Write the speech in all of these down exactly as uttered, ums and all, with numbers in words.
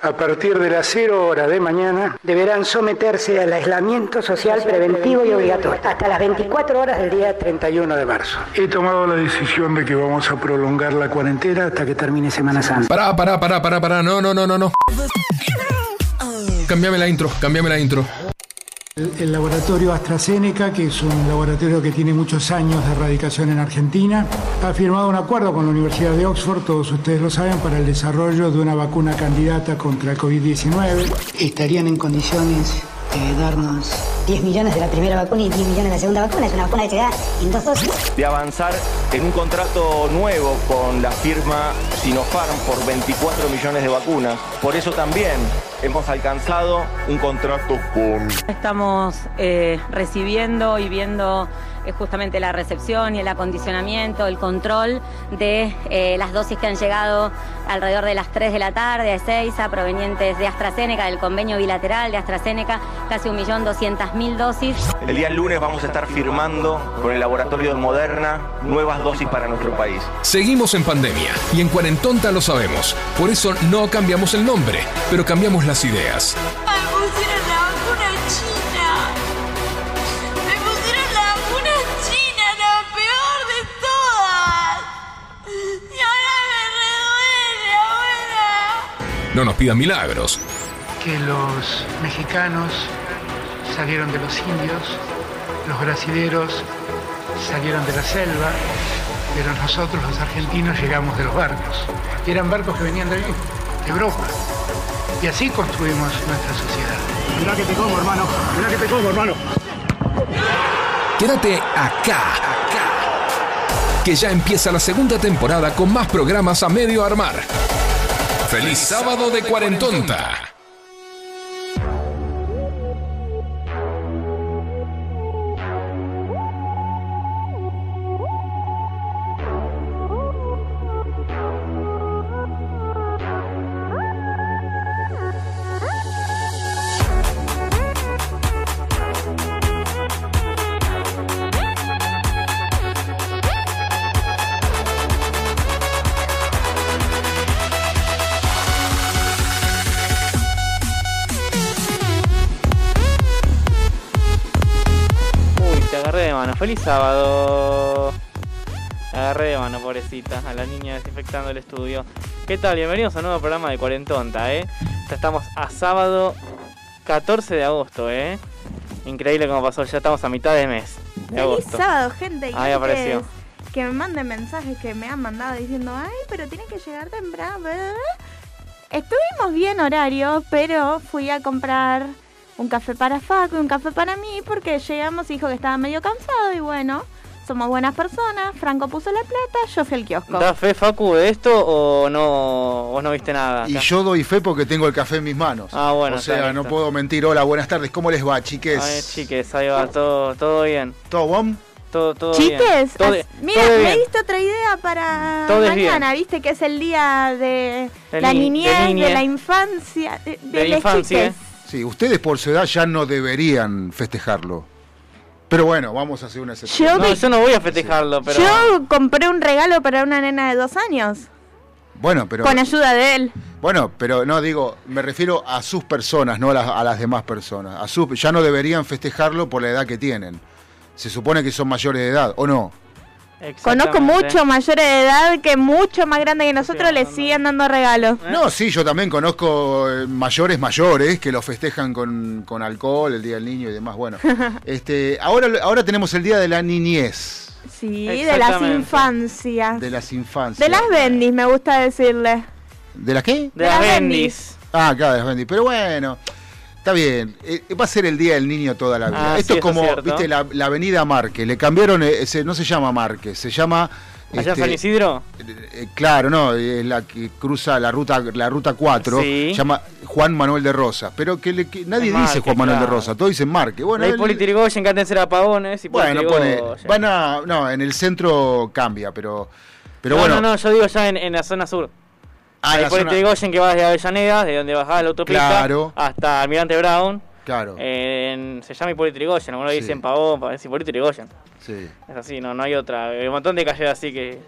A partir de las cero horas de mañana deberán someterse al aislamiento social preventivo y obligatorio hasta las veinticuatro horas del día treinta y uno de marzo. He tomado la decisión de que vamos a prolongar la cuarentena hasta que termine Semana Santa. Pará, pará, pará, pará, pará, no, no, no, no, no. Cambiame la intro, cambiame la intro. El, el laboratorio AstraZeneca, que es un laboratorio que tiene muchos años de erradicación en Argentina, ha firmado un acuerdo con la Universidad de Oxford, todos ustedes lo saben, para el desarrollo de una vacuna candidata contra el COVID diecinueve. ¿Estarían en condiciones de darnos diez millones de la primera vacuna y diez millones de la segunda vacuna? Es una vacuna que se da en dos dosis. De avanzar en un contrato nuevo con la firma Sinopharm por veinticuatro millones de vacunas. Por eso también hemos alcanzado un contrato con... Estamos eh, recibiendo y viendo eh, justamente la recepción y el acondicionamiento, el control de eh, las dosis que han llegado alrededor de las tres de la tarde a Ezeiza, provenientes de AstraZeneca, del convenio bilateral de AstraZeneca, casi un millón doscientas mil. Dosis. El día lunes vamos a estar firmando con el laboratorio de Moderna nuevas dosis para nuestro país. Seguimos en pandemia y en Cuarentonta lo sabemos. Por eso no cambiamos el nombre, pero cambiamos las ideas. Me pusieron la vacuna china. Me pusieron la vacuna china, la peor de todas. Y ahora me reduele, abuela. No nos pidan milagros. Que los mexicanos salieron de los indios, los brasileros salieron de la selva, pero nosotros los argentinos llegamos de los barcos. Y eran barcos que venían de, de Europa. Y así construimos nuestra sociedad. Mirá que te como, hermano. Mirá que te como, hermano. Quédate acá, acá, que ya empieza la segunda temporada con más programas a medio armar. ¡Feliz sábado de Cuarentonta! Feliz sábado. La agarré de mano, pobrecita, a la niña desinfectando el estudio. ¿Qué tal? Bienvenidos a un nuevo programa de Cuarentonta, ¿eh? Ya estamos a sábado catorce de agosto, ¿eh? Increíble cómo pasó, ya estamos a mitad de mes de agosto. Feliz sábado, gente. Ahí apareció. Que me manden mensajes que me han mandado diciendo, ay, pero tienen que llegar temprano. Estuvimos bien horario, pero fui a comprar un café para Facu y un café para mí, porque llegamos y dijo que estaba medio cansado, y bueno, somos buenas personas, Franco puso la plata, yo fui al kiosco. ¿Da fe, Facu, de esto o no, vos no viste nada acá? Y yo doy fe porque tengo el café en mis manos. Ah, bueno. O sea, no puedo mentir. Hola, buenas tardes, ¿cómo les va, chiques? Ay, chiques, ahí va, todo, todo bien. ¿Todo bom? Todo, todo chiques, bien. Chiques, mira, todo me bien. Diste otra idea para todo mañana, viste que es el día de, de la ni, niñez, de, niñez, de la infancia, de, de, de la infancia, chiques. Sí, ustedes por su edad ya no deberían festejarlo. Pero bueno, vamos a hacer una excepción. Yo, no, yo no voy a festejarlo, sí. Pero... Yo compré un regalo para una nena de dos años. Bueno, pero... Con ayuda de él. Bueno, pero no, digo, me refiero a sus personas, no a las, a las demás personas. A sus, ya no deberían festejarlo por la edad que tienen. Se supone que son mayores de edad, ¿o no? Conozco mucho mayores de edad que mucho más grande que nosotros, sí, les no, siguen dando regalos. No, sí, yo también conozco mayores mayores que lo festejan con, con alcohol, el Día del Niño y demás. Bueno, este, ahora, ahora tenemos el Día de la Niñez. Sí, de las infancias. De las infancias. De las bendis, me gusta decirle. ¿De las qué? De, de las bendis. Ah, claro, de las bendis. Pero bueno, está bien, eh, va a ser el Día del Niño toda la vida. Ah, esto sí, es como, es viste, la, la avenida Márquez, le cambiaron, ese, no se llama Márquez, se llama... ¿Allá este, San Isidro? Eh, claro, no, es la que cruza la ruta la ruta cuatro, sí. Se llama Juan Manuel de Rosas, pero que, le, que nadie Márquez, dice Juan Manuel, claro, de Rosas, todos dicen Márquez. Bueno, el Hipólito Yrigoyen, que antes era Pavones, y bueno, pone, van a, no, en el centro cambia, pero, pero no, bueno... No, no, yo digo ya en, en la zona sur. Ah, el Hipólito Yrigoyen, que va desde Avellaneda, de donde bajaba la autopista, claro, hasta Almirante Brown. Claro. En, se llama Hipólito Yrigoyen, algunos sí dicen Pavón, es Hipólito Yrigoyen. Sí. Es así, no, no hay otra. Hay un montón de calles así que,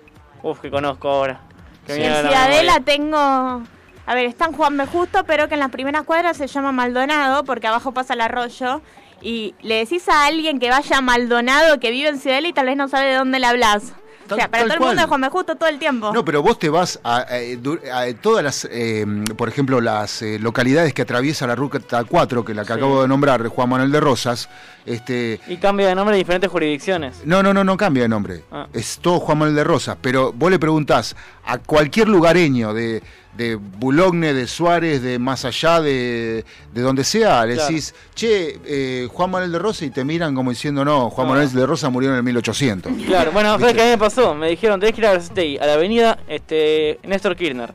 uff, que conozco ahora. Que sí, en Ciudadela tengo a ver, están Juan B. Justo, pero que en las primeras cuadras se llama Maldonado, porque abajo pasa el arroyo, y le decís a alguien que vaya a Maldonado, que vive en Ciudadela y tal vez no sabe de dónde le hablas. Tal, o sea, para todo el mundo es Juan B. Justo todo el tiempo. No, pero vos te vas a, a, a todas las, eh, por ejemplo, las eh, localidades que atraviesa la Ruta cuatro, que la que sí. acabo de nombrar, Juan Manuel de Rosas. Este... Y cambia de nombre en diferentes jurisdicciones. No, no, no, no cambia de nombre. Ah. Es todo Juan Manuel de Rosas. Pero vos le preguntás a cualquier lugareño de, de Boulogne, de Suárez, de más allá, de, de donde sea, le decís, claro, che, eh, Juan Manuel de Rosas, y te miran como diciendo, no, Juan ah. Manuel de Rosas murió en el mil ochocientos. Claro, bueno, ¿sabes qué me pasó? Me dijeron, tenés que ir a la, a la avenida este, Néstor Kirchner.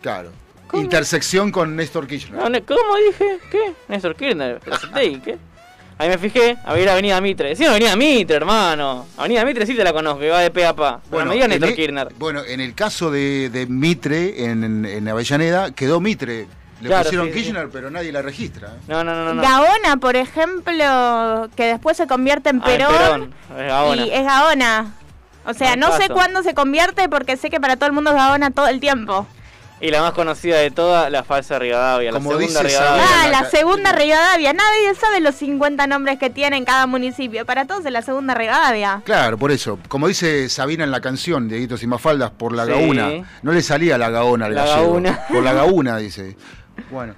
Claro. ¿Cómo? Intersección con Néstor Kirchner. No, ¿cómo dije? ¿Qué? Néstor Kirchner, ¿qué? Ahí me fijé, a ver, Avenida Mitre. Sí, Avenida Mitre, hermano. Avenida Mitre sí te la conozco, va de pe a pa. Bueno, me diga Néstor Kirchner. Bueno, en el caso de, de Mitre, en, en Avellaneda, quedó Mitre. Le claro, pusieron sí, Kirchner, sí. pero nadie la registra. No, no, no, no. Gaona, por ejemplo, que después se convierte en Perón. Ah, en Perón. Es Gaona. Y es Gaona. O sea, no, no sé cuándo se convierte porque sé que para todo el mundo es Gaona todo el tiempo. Y la más conocida de todas, la falsa Rivadavia, como la segunda Rivadavia. Ah, la segunda Rivadavia. Nadie sabe los cincuenta nombres que tiene en cada municipio. Para todos es la segunda Rivadavia. Claro, por eso. Como dice Sabina en la canción de Hitos y Mafaldas, por la sí. Gauna. No le salía la Gaona al gallego. Por la Gauna, dice. Bueno.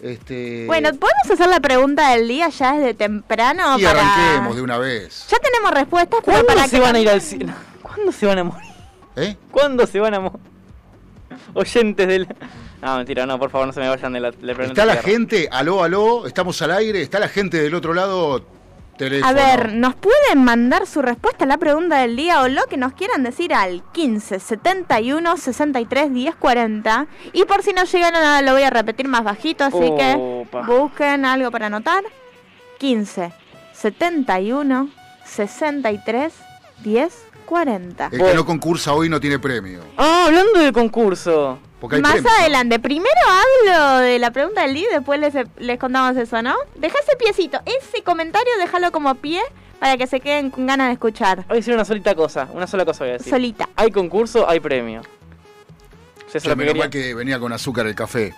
Este... Bueno, ¿podemos hacer la pregunta del día ya desde temprano? Y para... arranquemos de una vez. Ya tenemos respuestas. ¿Cuándo pero para se que... van a ir al cine? ¿Cuándo se van a morir? ¿Eh? ¿Cuándo se van a morir? Oyentes del... No, mentira, no, por favor, no se me vayan de la... De la está la gente, aló, aló, estamos al aire, está la gente del otro lado, teléfono. A ver, ¿nos pueden mandar su respuesta a la pregunta del día o lo que nos quieran decir al quince, setenta y uno, sesenta y tres, diez, cuarenta? Y por si no llegaron, ahora lo voy a repetir más bajito, así Opa. que busquen algo para anotar. quince, setenta y uno, sesenta y tres, diez, cuarenta. El que no concursa hoy no tiene premio. Ah, oh, hablando de concurso. Porque hay más premio, adelante. ¿No? Primero hablo de la pregunta del día y después les, les contamos eso, ¿no? Dejá ese piecito, ese comentario, déjalo como pie para que se queden con ganas de escuchar. Voy a decir una solita cosa, una sola cosa voy a decir. Solita. Hay concurso, hay premio. Yo se lo menos mal que venía con azúcar el café.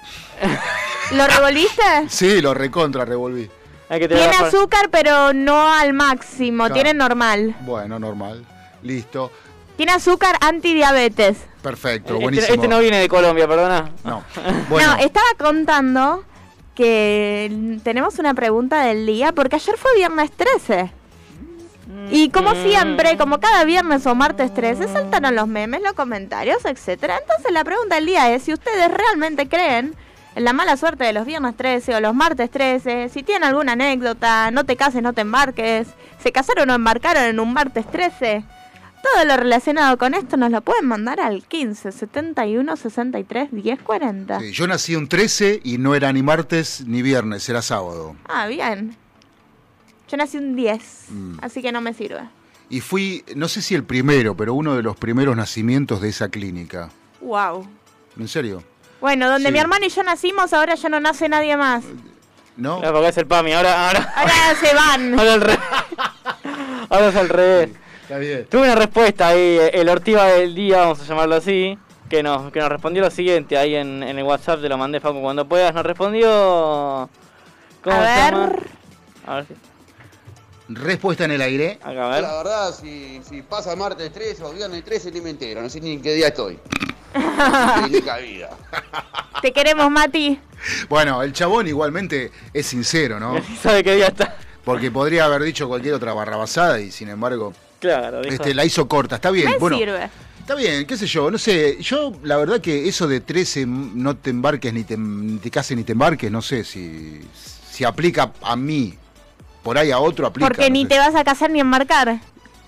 ¿Lo revolviste? Sí, lo recontra revolví. Hay que tiene azúcar, pero no al máximo, claro. Tiene normal. Bueno, normal. Listo. Tiene azúcar antidiabetes. Perfecto, buenísimo. Este, este no viene de Colombia, perdona. No. Bueno. No, estaba contando que tenemos una pregunta del día porque ayer fue viernes trece. Y como siempre, como cada viernes o martes trece, saltaron los memes, los comentarios, etcétera. Entonces la pregunta del día es si ustedes realmente creen en la mala suerte de los viernes trece o los martes trece, si tienen alguna anécdota, no te cases, no te embarques, se casaron o embarcaron en un martes trece. Todo lo relacionado con esto nos lo pueden mandar al quince, setenta y uno, sesenta y tres, diez, cuarenta. Sí, yo nací un trece y no era ni martes ni viernes, era sábado. Ah, bien. Yo nací un diez, mm. así que no me sirve. Y fui, no sé si el primero, pero uno de los primeros nacimientos de esa clínica. Wow. ¿En serio? Bueno, donde sí. mi hermano y yo nacimos, ahora ya no nace nadie más. No, no porque es el PAMI, ahora... Ahora, ahora se van. Ahora, el re... ahora es al revés. Está bien. Tuve una respuesta ahí, el Ortiva del día, vamos a llamarlo así, que nos, que nos respondió lo siguiente, ahí en, en el WhatsApp, te lo mandé, Facu, cuando puedas, nos respondió... ¿Cómo a se ver... llama? A ver si... Respuesta en el aire. Acá, a ver. La verdad, si, si pasa martes trece o viernes trece, ni me entero, no sé ni en qué día estoy. Vida. Te queremos, Mati. Bueno, el chabón igualmente es sincero, ¿no? Sabe qué día está. Porque podría haber dicho cualquier otra barrabasada y sin embargo... Claro, este, la hizo corta, está bien. Me bueno, sirve. Está bien, qué sé yo, no sé. Yo, la verdad, que eso de trece, no te embarques ni te, te cases ni te embarques, no sé si, si aplica a mí. Por ahí a otro aplica. Porque no ni sé. Te vas a casar ni embarcar.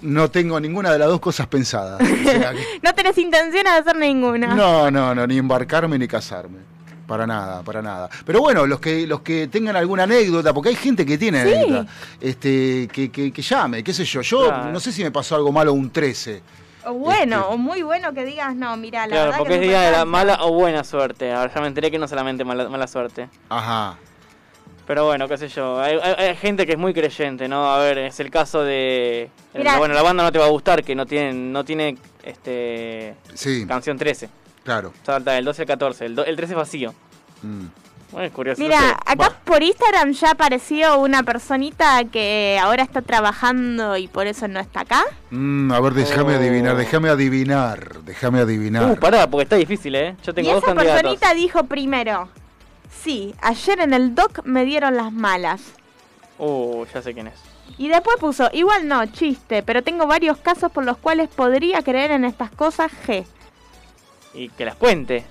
No tengo ninguna de las dos cosas pensadas. O sea, que... No tenés intenciones de hacer ninguna. No, no, no, ni embarcarme ni casarme. Para nada, para nada. Pero bueno, los que los que tengan alguna anécdota, porque hay gente que tiene sí. anécdota, este, que, que, que llame, qué sé yo. Yo claro. no sé si me pasó algo malo un trece. O bueno, este... o muy bueno que digas, no, mirá, la claro, verdad porque que es día de la mala o buena suerte. Ahora ya me enteré que no solamente mala, mala suerte. Ajá. Pero bueno, qué sé yo. Hay, hay, hay gente que es muy creyente, ¿no? A ver, es el caso de... El, bueno, la banda no te va a gustar, que no tiene, no tiene este sí. canción trece. Claro. Está el doce al catorce, el, do, el trece es vacío. Mm. Bueno, es curioso. Mira, no sé. Acá bueno. Por Instagram ya apareció una personita que ahora está trabajando y por eso no está acá. Mm, a ver, déjame oh. adivinar, déjame adivinar, déjame adivinar. Uh, pará, porque está difícil, ¿eh? Yo tengo y dos candidatos. Esa personita dijo primero, sí, ayer en el doc me dieron las malas. Uh, ya sé quién es. Y después puso, igual no, chiste, pero tengo varios casos por los cuales podría creer en estas cosas, G. Y que las cuente.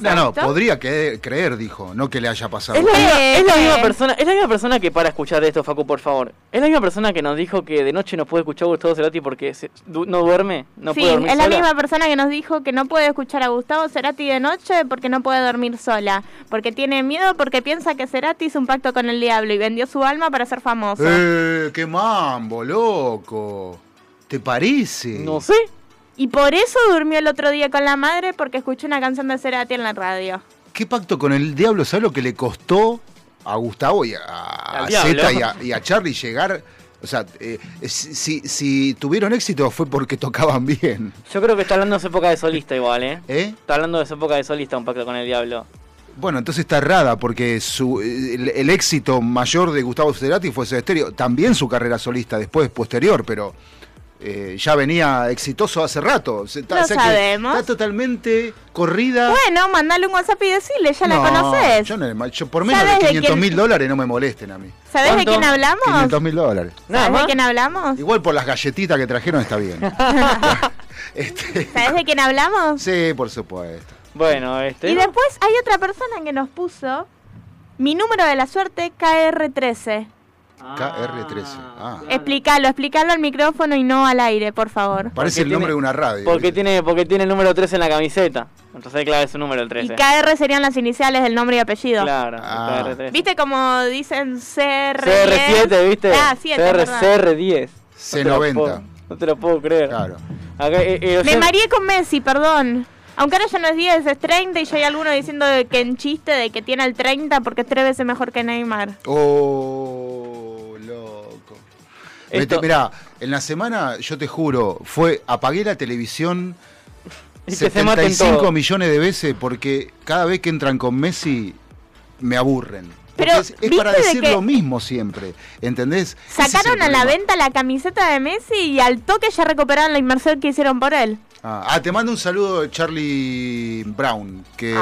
No, no, podría que, creer, dijo, no que le haya pasado. Es la, misma, es, la misma persona, es la misma persona que para escuchar esto, Facu, por favor. Es la misma persona que nos dijo que de noche no puede escuchar a Gustavo Cerati porque se, du, no duerme, no sí, puede dormir sola. Sí, es la misma persona que nos dijo que no puede escuchar a Gustavo Cerati de noche porque no puede dormir sola. Porque tiene miedo, porque piensa que Cerati hizo un pacto con el diablo y vendió su alma para ser famoso. Eh, qué mambo, loco. ¿Te parece? No sé. Y por eso durmió el otro día con la madre, porque escuchó una canción de Cerati en la radio. ¿Qué pacto con el diablo? ¿Sabes lo que le costó a Gustavo y a Zeta y a, y a Charlie llegar? O sea, eh, si, si tuvieron éxito fue porque tocaban bien. Yo creo que está hablando de su época de solista igual, ¿eh? ¿Eh? Está hablando de su época de solista, un pacto con el diablo. Bueno, entonces está errada, porque su, el, el éxito mayor de Gustavo Cerati fue su estéreo. También su carrera solista después, posterior, pero... Eh, ya venía exitoso hace rato. Está, lo o sea sabemos. Está totalmente corrida. Bueno, mandale un WhatsApp y decirle, ya no, la conoces. Yo no, yo por menos de quinientos mil dólares no me molesten a mí. ¿Sabés ¿Cuánto? de quién hablamos? quinientos mil dólares. ¿Sabés de quién hablamos? Igual por las galletitas que trajeron está bien. este... ¿Sabés de quién hablamos? Sí, por supuesto. Bueno, este. Y después hay otra persona que nos puso mi número de la suerte, K R trece. K R trece. Ah. Explícalo, explícalo al micrófono y no al aire, por favor. Parece el nombre tiene, de una radio. Porque tiene, porque tiene el número trece en la camiseta. Entonces, claro, es su número el trece. Y K R serían las iniciales del nombre y apellido. Claro, ah. K R trece. ¿Viste como dicen C R diez? C R siete, ¿viste? Ah, siete, C R diez. C noventa. No te lo puedo creer. Claro. Acá, eh, eh, o sea... Me mareé con Messi, perdón. Aunque ahora ya no es diez, es treinta y ya hay alguno diciendo que en chiste de que tiene el treinta porque es tres veces mejor que Neymar. Oh, loco. Esto... Mete, mirá, en la semana, yo te juro, fue apagué la televisión y setenta y cinco millones de veces porque cada vez que entran con Messi me aburren. Pero es, es para decir de lo mismo siempre, ¿entendés? Sacaron a la venta la camiseta de Messi y al toque ya recuperaron la inversión que hicieron por él. Ah, ah, te mando un saludo de Charlie Brown, que,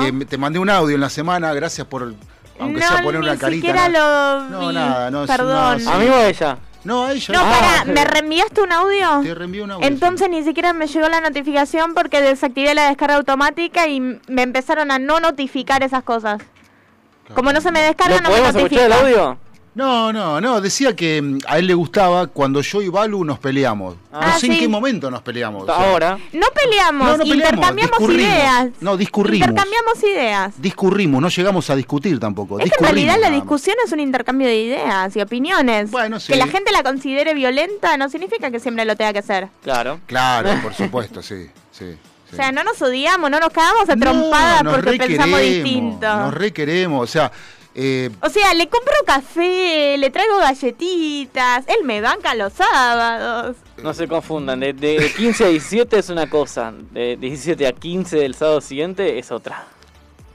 que te mandé un audio en la semana, gracias por, aunque no, sea poner una carita. Ni siquiera lo no, vi, nada, no, perdón. No, sí. Amigo de ella. No, ella. No, ah, para, ¿me reenviaste un audio? Te reenvié un audio. Entonces sí. Ni siquiera me llegó la notificación porque desactivé la descarga automática y me empezaron a no notificar esas cosas. Claro. Como no se me descarga, no me notifica. ¿El audio? No, no, no, decía que a él le gustaba cuando yo y Balu nos peleamos. Ah, no sé sí. en qué momento nos peleamos. Ahora. O sea. No peleamos, no, no peleamos intercambiamos ideas. No, discurrimos. Intercambiamos ideas. Discurrimos, no llegamos a discutir tampoco. Es que en realidad la discusión es un intercambio de ideas y opiniones. Bueno, sí. Que la gente la considere violenta no significa que siempre lo tenga que hacer. Claro. Claro, por supuesto, sí, sí. O sea, no nos odiamos, no nos cagamos a trompadas no, porque pensamos distinto. Nos requeremos, o sea... Eh, o sea, le compro café, le traigo galletitas, él me banca los sábados. No se confundan, de, de quince a diecisiete es una cosa, de diecisiete a quince del sábado siguiente es otra.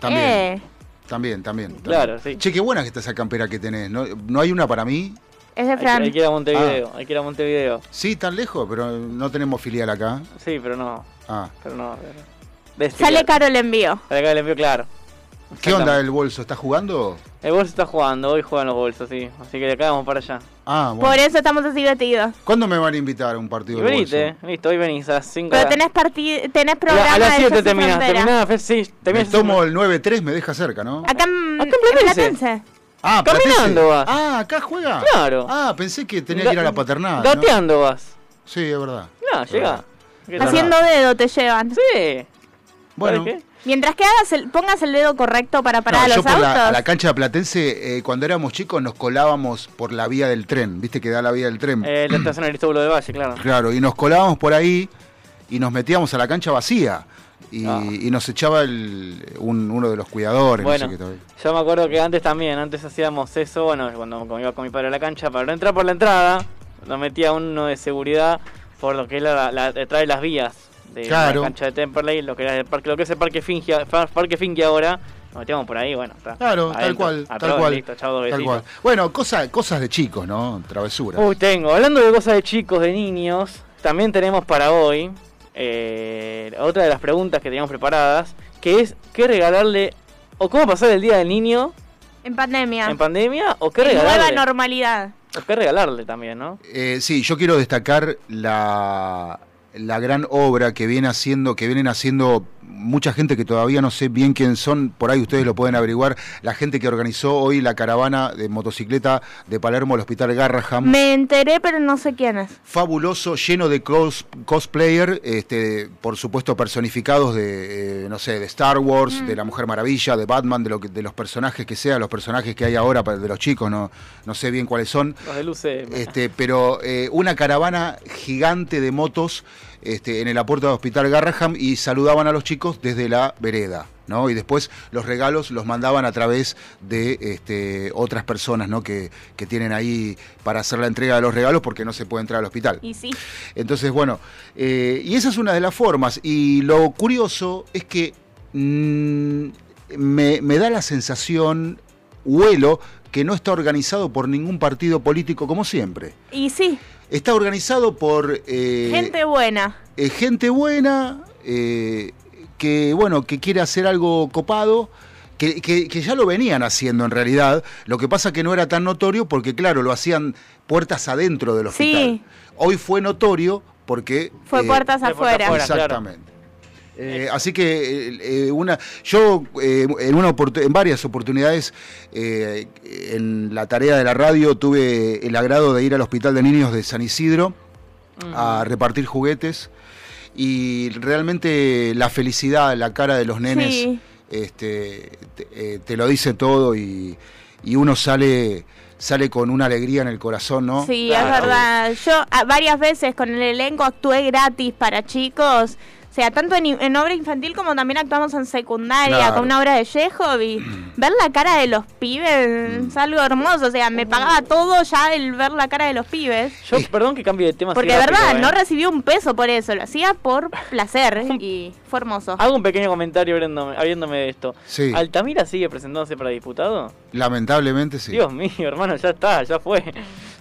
También, eh. también, también, también. Claro, sí. Che, qué buena que está esa campera que tenés, ¿no, no hay una para mí? Es de Fran. Hay, hay que ir a Montevideo, ah. hay que ir a Montevideo. Sí, tan lejos, pero no tenemos filial acá. Sí, pero no. Ah. Pero no. Pero... Sale caro el envío. Sale caro el envío, claro. ¿Qué onda el bolso? ¿Está jugando? El bolso está jugando, hoy juegan los bolsos, sí. Así que de acá vamos para allá. Ah, bueno. Por eso estamos así vestidos. ¿Cuándo me van a invitar a un partido de bolso? Venite, listo, hoy venís a las cinco. Pero tenés, partid- tenés programa. A las siete terminás, terminás, sí. Me tomo el nueve tres, me deja cerca, ¿no? Acá en, acá en Platense. Ah, Platense. Caminando vas. Ah, acá juega. Claro. Ah, pensé que tenía que ir a la Paternal. Gateando ¿no? vas. Sí, es verdad. No, llega. Haciendo dedo te llevan. Sí. Bueno. Mientras que hagas el, pongas el dedo correcto para parar no, a los yo por autos. La, la cancha de Platense, eh, cuando éramos chicos, nos colábamos por la vía del tren. ¿Viste que da la vía del tren? Eh, la estación Aristóbulo de Valle, claro. Claro, y nos colábamos por ahí y nos metíamos a la cancha vacía. Y, ah. y nos echaba el, un, uno de los cuidadores. Bueno, no sé qué yo me acuerdo que antes también, antes hacíamos eso. Bueno, cuando iba con mi padre a la cancha, para no entrar por la entrada, nos metía uno de seguridad por lo que es la, la, la detrás de las vías. de claro. la cancha de Temperley, lo que era el parque, lo que es el parque Finge, parque Finge ahora, nos metíamos por ahí, bueno, está. Claro, adentro, tal cual, tal probes, cual. Listo, chao, tal cual. Bueno, cosa, cosas de chicos, ¿no? Travesuras. Uy, tengo, hablando de cosas de chicos, de niños, también tenemos para hoy eh, otra de las preguntas que teníamos preparadas, que es qué regalarle o cómo pasar el día del niño en pandemia. En pandemia o qué en regalarle. Nueva normalidad. O qué regalarle también, ¿no? Eh, sí, yo quiero destacar la la gran obra que viene haciendo, que vienen haciendo mucha gente que todavía no sé bien quién son, por ahí ustedes lo pueden averiguar, la gente que organizó hoy la caravana de motocicleta de Palermo al Hospital Garrahan. Me enteré, pero no sé quién es. Fabuloso, lleno de cos, cosplayer, este, por supuesto personificados de, eh, no sé, de Star Wars, mm. de La Mujer Maravilla, de Batman, de, lo que, de los personajes que sea, los personajes que hay ahora de los chicos, no, no sé bien cuáles son. Los del U C M. Este, pero eh, una caravana gigante de motos Este, en el aporte del Hospital Garrahan y saludaban a los chicos desde la vereda, ¿no? Y después los regalos los mandaban a través de este, otras personas, ¿no? que, que tienen ahí para hacer la entrega de los regalos porque no se puede entrar al hospital. Y sí. Entonces, bueno, eh, y esa es una de las formas. Y lo curioso es que mmm, me, me da la sensación, huelo, que no está organizado por ningún partido político como siempre. Y sí. Está organizado por... Eh, gente buena. Eh, gente buena, eh, que bueno, que quiere hacer algo copado, que, que, que ya lo venían haciendo en realidad, lo que pasa que no era tan notorio porque claro, lo hacían puertas adentro del hospital. Sí. Hoy fue notorio porque... Fue eh, puertas afuera. Exactamente. Claro. Eh, así que eh, una, yo eh, en, una oportun- en varias oportunidades eh, en la tarea de la radio tuve el agrado de ir al Hospital de Niños de San Isidro uh-huh. a repartir juguetes y realmente la felicidad, la cara de los nenes sí. este, te, eh, te lo dice todo y, y uno sale... sale con una alegría en el corazón, ¿no? Sí, claro. Es verdad. Yo a, varias veces con el elenco actué gratis para chicos, o sea, tanto en, en obra infantil como también actuamos en secundaria, claro. Con una obra de Chekhov y ver la cara de los pibes mm. es algo hermoso, o sea, me pagaba todo ya el ver la cara de los pibes. Yo, eh, perdón que cambie de tema. Porque de verdad, rápido, ¿eh? No recibí un peso por eso, lo hacía por placer y fue hermoso. Hago un pequeño comentario abriéndome de esto. Sí. ¿Altamira sigue presentándose para diputado? Lamentablemente sí. Dios mío, hermano. Bueno, ya está, ya fue.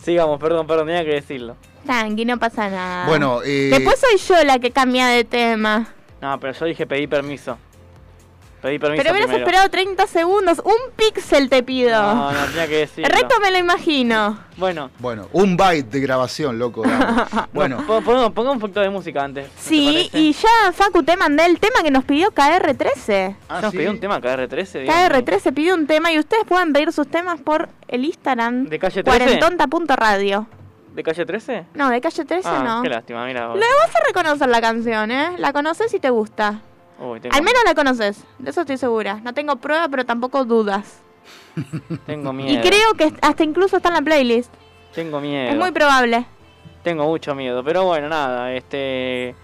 Sigamos, perdón, perdón, tenía que decirlo. Tranqui, no pasa nada. Bueno, eh... después soy yo la que cambia de tema. No, pero yo dije pedí permiso. Pedí permiso Pero hubieras esperado treinta segundos. Un píxel te pido. No, no, tenía que decirlo. El resto me lo imagino. Bueno. Bueno, un byte de grabación, loco. Bueno. Pongamos ponga un poquito de música antes. Sí, y ya, Facu, te mandé el tema que nos pidió K R trece. Ah, ¿nos sí? pidió un tema K R trece? K R trece pidió un tema y ustedes pueden pedir sus temas por el Instagram. ¿De Calle trece? Cuarentonta punto radio. ¿De Calle trece? No, de Calle trece ah, no. Qué lástima, mira. Vos. Le vas a reconocer la canción, ¿eh? La conoces y te gusta. Uy, tengo... Al menos la conoces, de eso estoy segura. No tengo prueba, pero tampoco dudas. Tengo miedo. Y creo que hasta incluso está en la playlist. Tengo miedo. Es muy probable. Tengo mucho miedo, pero bueno, nada, este...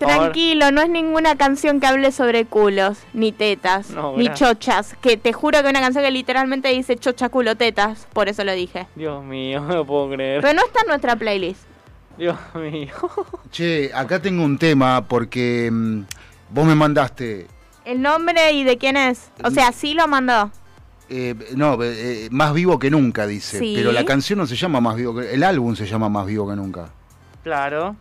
Tranquilo, no es ninguna canción que hable sobre culos, ni tetas, no, ni chochas. Que te juro que es una canción que literalmente dice chocha, culo, tetas, por eso lo dije. Dios mío, no lo puedo creer. Pero no está en nuestra playlist. Dios mío. Che, acá tengo un tema porque... Vos me mandaste... ¿El nombre y de quién es? O sea, sí lo mandó. Eh, no, eh, Más Vivo que Nunca, dice. ¿Sí? Pero la canción no se llama Más Vivo que Nunca. El álbum se llama Más Vivo que Nunca. Claro.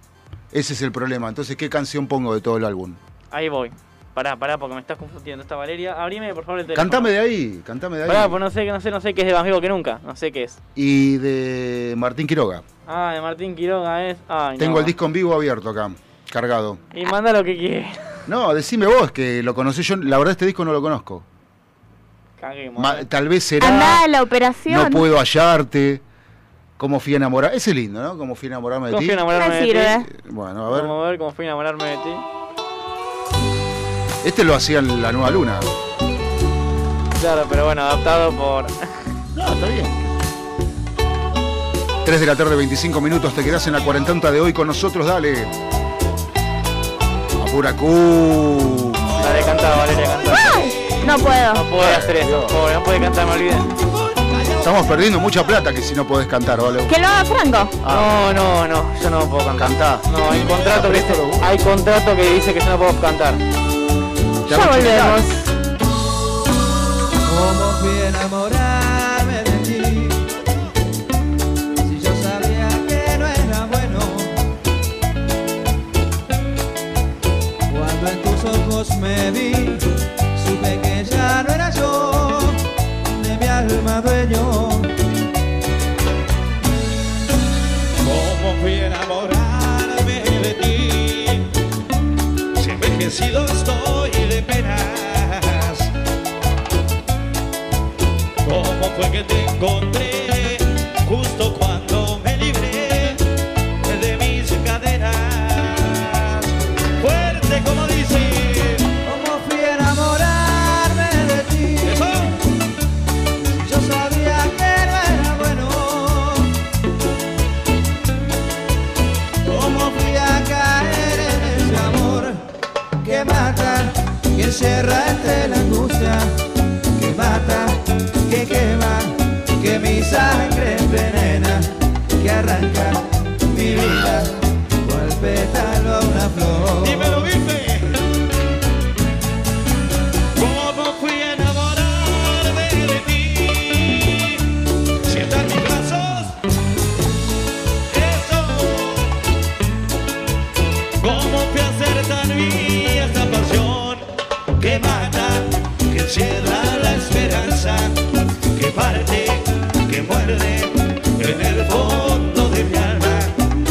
Ese es el problema. Entonces, ¿qué canción pongo de todo el álbum? Ahí voy. Pará, pará, porque me estás confundiendo. Está Valeria. Abrime, por favor, el teléfono. Cantame de ahí, cantame de ahí. Pará, pues no sé, no sé, no sé qué es de Más Vivo que Nunca. No sé qué es. Y de Martín Quiroga. Ah, de Martín Quiroga es... Ay, tengo no. el disco en vivo abierto acá, cargado. Y manda lo que quieras. No, decime vos que lo conocés. Yo, la verdad, este disco no lo conozco. Caguemos. Ma, tal vez será... Andá a la operación. No puedo hallarte. Cómo fui a enamorar... Ese es lindo, ¿no? Cómo fui a enamorarme de ti. Cómo fui a enamorarme de ti. Bueno, a ver. Vamos a ver cómo fui a enamorarme de ti. Este lo hacía en La Nueva Luna. Claro, pero bueno, adaptado por... No, está bien. tres de la tarde, veinticinco minutos. Te quedás en La Cuarentonta de hoy con nosotros. Dale. Pura Q. Dale, cantá, Valeria, cantá. No puedo. No puedo hacer eso, no puedo, no puedo cantar, me olvidé. Estamos perdiendo mucha plata que si no podés cantar, ¿vale? Que lo haga Franco. Ah. No, no, no, yo no puedo cantar. Cantá. No, hay contrato, que dice, hay contrato que dice que yo no puedo cantar. Ya, ya volvemos. ¿Cómo fui a enamorarme de ti? Si yo sabía que no era bueno. Cuando en tus ojos me vi, supe que ya no era yo. Alma dueño, cómo fui a enamorarme de ti, si envejecido estoy de penas, cómo fue que te encontré justo cuando me libré de mis cadenas, fuerte como dice. Que encierra entre la angustia, que mata, que quema, que mi sangre envenena, que arranca mi vida, cual pétalo a una flor. Dímelo, vive. ¿Cómo fui a enamorarme de ti? Si están mis brazos, eso. ¿Cómo fui a hacer tan mía esta pasión? Que mata, que encierra la esperanza, que parte, que muerde en el fondo de mi alma,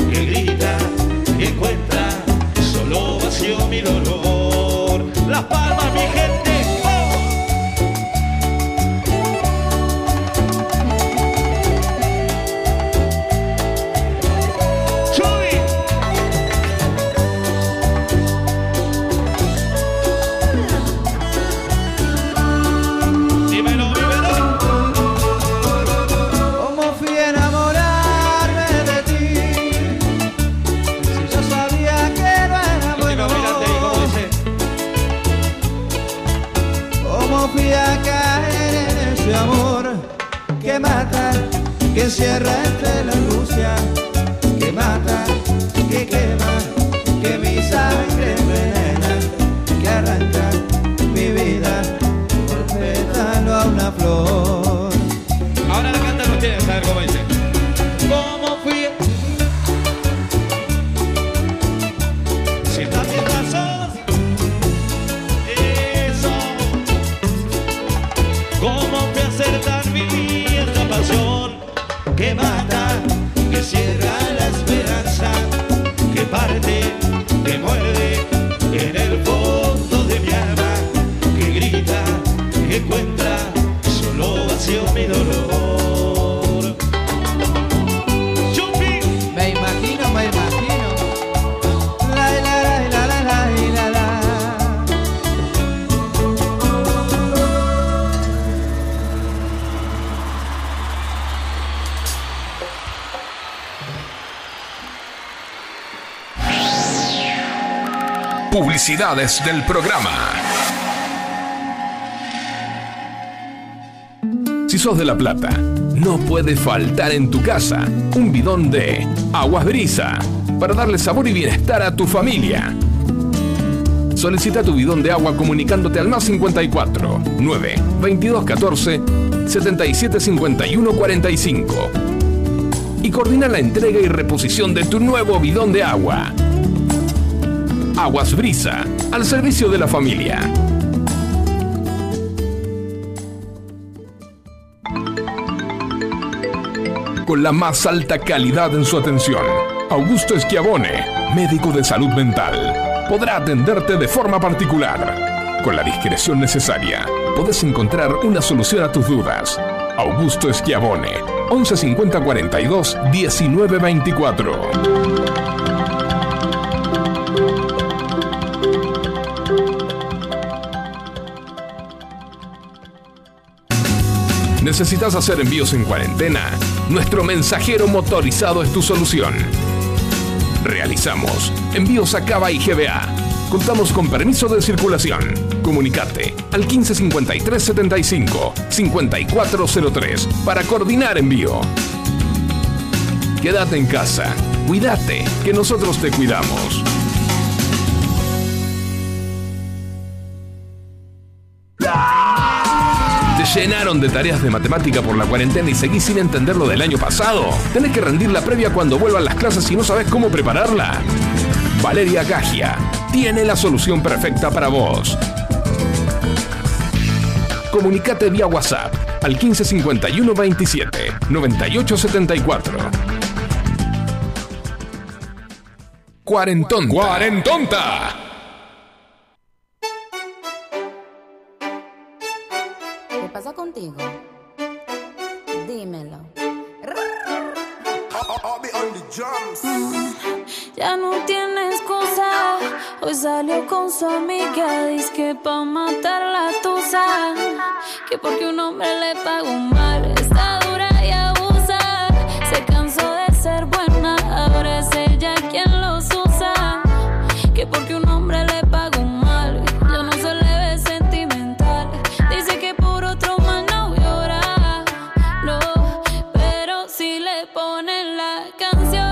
que grita y encuentra solo vacío mi dolor. Las palmas, mi gente. Que encierra entre la angustia, que mata, que quema, que mi sangre envenena, que arranca mi vida, por pétalo a una flor. Ahora la cantan ustedes, a ver cómo dice. ¿Cómo fui? Si estás sin brazos, eso. ¿Cómo fui a hacer tan mía esta pasión? Que mata, que cierra la esperanza, que parte, que muerde en el fondo de mi alma, que grita, que encuentra solo vacío mi dolor. ¡Yupi! Me imagino, me imagino. La, la, la, la, la, la, la, publicidades del programa. Si sos de La Plata, no puede faltar en tu casa un bidón de Aguas Brisa para darle sabor y bienestar a tu familia. Solicita tu bidón de agua comunicándote al más cincuenta y cuatro, nueve, veintidós catorce, setenta y siete cincuenta y uno cuarenta y cinco y coordina la entrega y reposición de tu nuevo bidón de agua. Aguas Brisa, al servicio de la familia. Con la más alta calidad en su atención, Augusto Schiavone, médico de salud mental, podrá atenderte de forma particular. Con la discreción necesaria, podés encontrar una solución a tus dudas. Augusto Schiavone, once cincuenta cuarenta y dos diecinueve veinticuatro. ¿Necesitas hacer envíos en cuarentena? Nuestro mensajero motorizado es tu solución. Realizamos envíos a Cava y G B A, Contamos con permiso de circulación. Comunicate al quince cincuenta y tres setenta y cinco cincuenta y cuatro cero tres para coordinar envío. Quédate en casa. Cuídate, que nosotros te cuidamos. ¿Te llenaron de tareas de matemática por la cuarentena y seguís sin entender lo del año pasado? ¿Tenés que rendir la previa cuando vuelvan las clases y no sabés cómo prepararla? Valeria Gagia tiene la solución perfecta para vos. Comunicate vía WhatsApp al quince cincuenta y uno veintisiete noventa y ocho setenta y cuatro. Cuarentonta. Cuarentonta. ¿Qué pasa contigo? Dímelo. Ya no tiene excusa. Hoy salió con su amiga. Dice que pa' matar la tusa. Que porque un hombre le pagó mal. Está dura y abusa. Se cansó de ser buena. Ahora es ella quien los usa. Que porque un hombre le pagó mal. Ya no se le ve sentimental. Dice que por otro mal no llora. No, pero si le ponen la canción.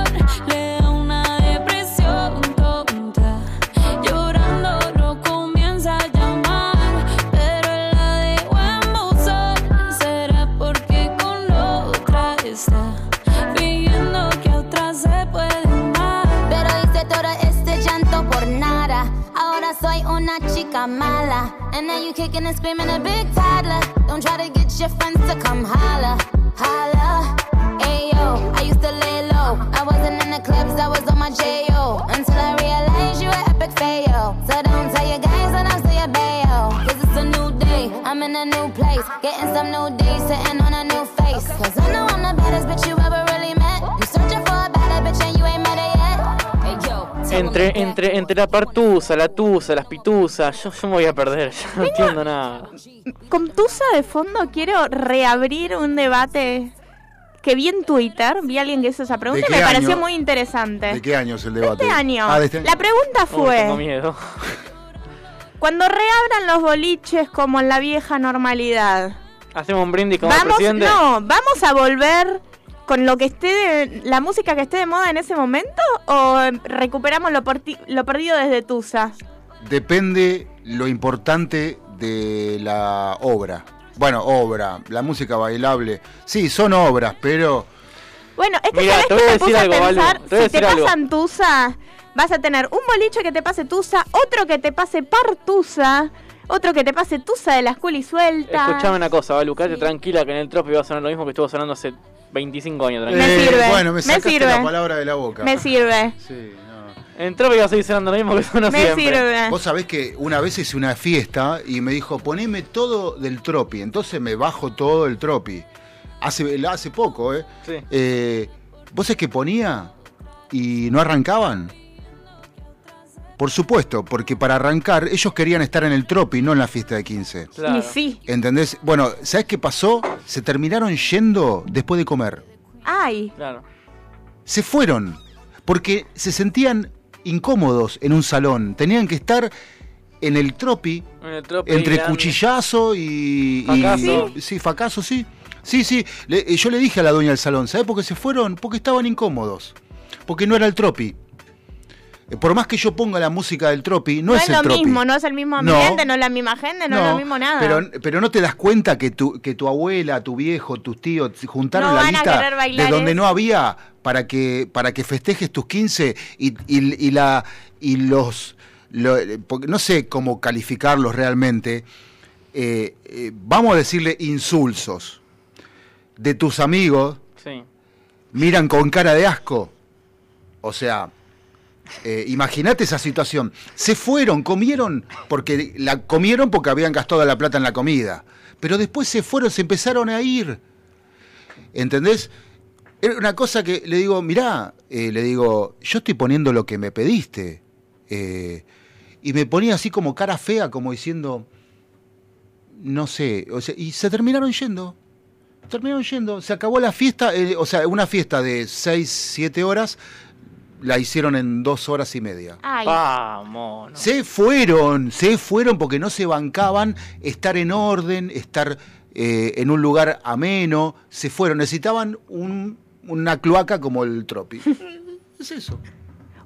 Soy una chica mala. And now you kicking and screaming a big toddler. Don't try to get your friends to come holla, holla. Ayo, I used to lay low. I wasn't in the clubs, I was on my J O. Until I realized you an epic fail. So don't tell your guys when I say a bayo. Cause it's a new day, I'm in a new place. Getting some new days, sitting on a new face. Cause I know I'm the baddest bitch you ever really met. You searching for a better bitch and you ain't met it yet. Entre, entre, entre la partusa, la tusa, las pituzas, yo, yo me voy a perder, yo no entiendo nada. Con tusa de fondo quiero reabrir un debate que vi en Twitter, vi a alguien que hizo esa pregunta y me año? pareció muy interesante. ¿De qué año es el debate? De este año. Ah, de este año. La pregunta fue... Oh, tengo miedo. Cuando reabran los boliches como en la vieja normalidad... ¿Hacemos un brindis como vamos, el presidente? No, vamos a volver... ¿Con lo que esté de, la música que esté de moda en ese momento o recuperamos lo, porti, lo perdido desde Tusa? Depende lo importante de la obra. Bueno, obra, la música bailable. Sí, son obras, pero... Bueno, es que Mira, sabés que te puse algo, a pensar, vale. te si te pasan algo. Tusa, vas a tener un boliche que te pase Tusa, otro que te pase Partusa... Otro que te pase tusa de las culisueltas. Escuchame una cosa, Balu, cállate tranquila que en el trope iba a sonar lo mismo que estuvo sonando hace veinticinco años. Tranquila. Me sirve. Eh, bueno, me, me sirve la palabra de la boca. Me sirve. Sí, no. En el trope iba a seguir sonando lo mismo que sonó me siempre. Me sirve. Vos sabés que una vez hice una fiesta y me dijo, poneme todo del tropi. Entonces me bajo todo el tropi. Hace, hace poco, ¿eh? Sí. eh. ¿Vos es que ponía y no arrancaban? Por supuesto, porque para arrancar ellos querían estar en el tropi, no en la fiesta de quince. Claro. Y sí. ¿Entendés? Bueno, ¿sabés qué pasó? Se terminaron yendo después de comer. ¡Ay! Claro. Se fueron, porque se sentían incómodos en un salón. Tenían que estar en el tropi, en el tropi entre grande. Cuchillazo y... Facaso. Y, sí, facaso, sí. Sí, sí. Le, yo le dije a la dueña del salón, ¿sabés por qué se fueron? Porque estaban incómodos. Porque no era el tropi. Por más que yo ponga la música del tropi, no, no es el tropi. No es lo mismo, no es el mismo ambiente, no, no es la misma gente, no, no es lo mismo nada. Pero, pero no te das cuenta que tu, que tu abuela, tu viejo, tus tíos juntaron no la lista de donde eso. No había para que, para que festejes tus quince y, y, y, la, y los... Lo, no sé cómo calificarlos realmente. Eh, eh, vamos a decirle insulsos. De tus amigos, sí. Miran con cara de asco. O sea... Eh, imagínate esa situación. Se fueron, comieron porque la comieron porque habían gastado la plata en la comida. Pero después se fueron, se empezaron a ir. ¿Entendés? Era una cosa que le digo, mirá, eh, le digo, yo estoy poniendo lo que me pediste. Eh, y me ponía así como cara fea, como diciendo, no sé, o sea, y se terminaron yendo. Terminaron yendo. Se acabó la fiesta, eh, o sea, una fiesta de seis, siete horas. la hicieron en dos horas y media. Ay. Vamos. No. Se fueron, se fueron porque no se bancaban estar en orden, estar eh, en un lugar ameno. Se fueron, necesitaban un, una cloaca como el Tropi. Es eso.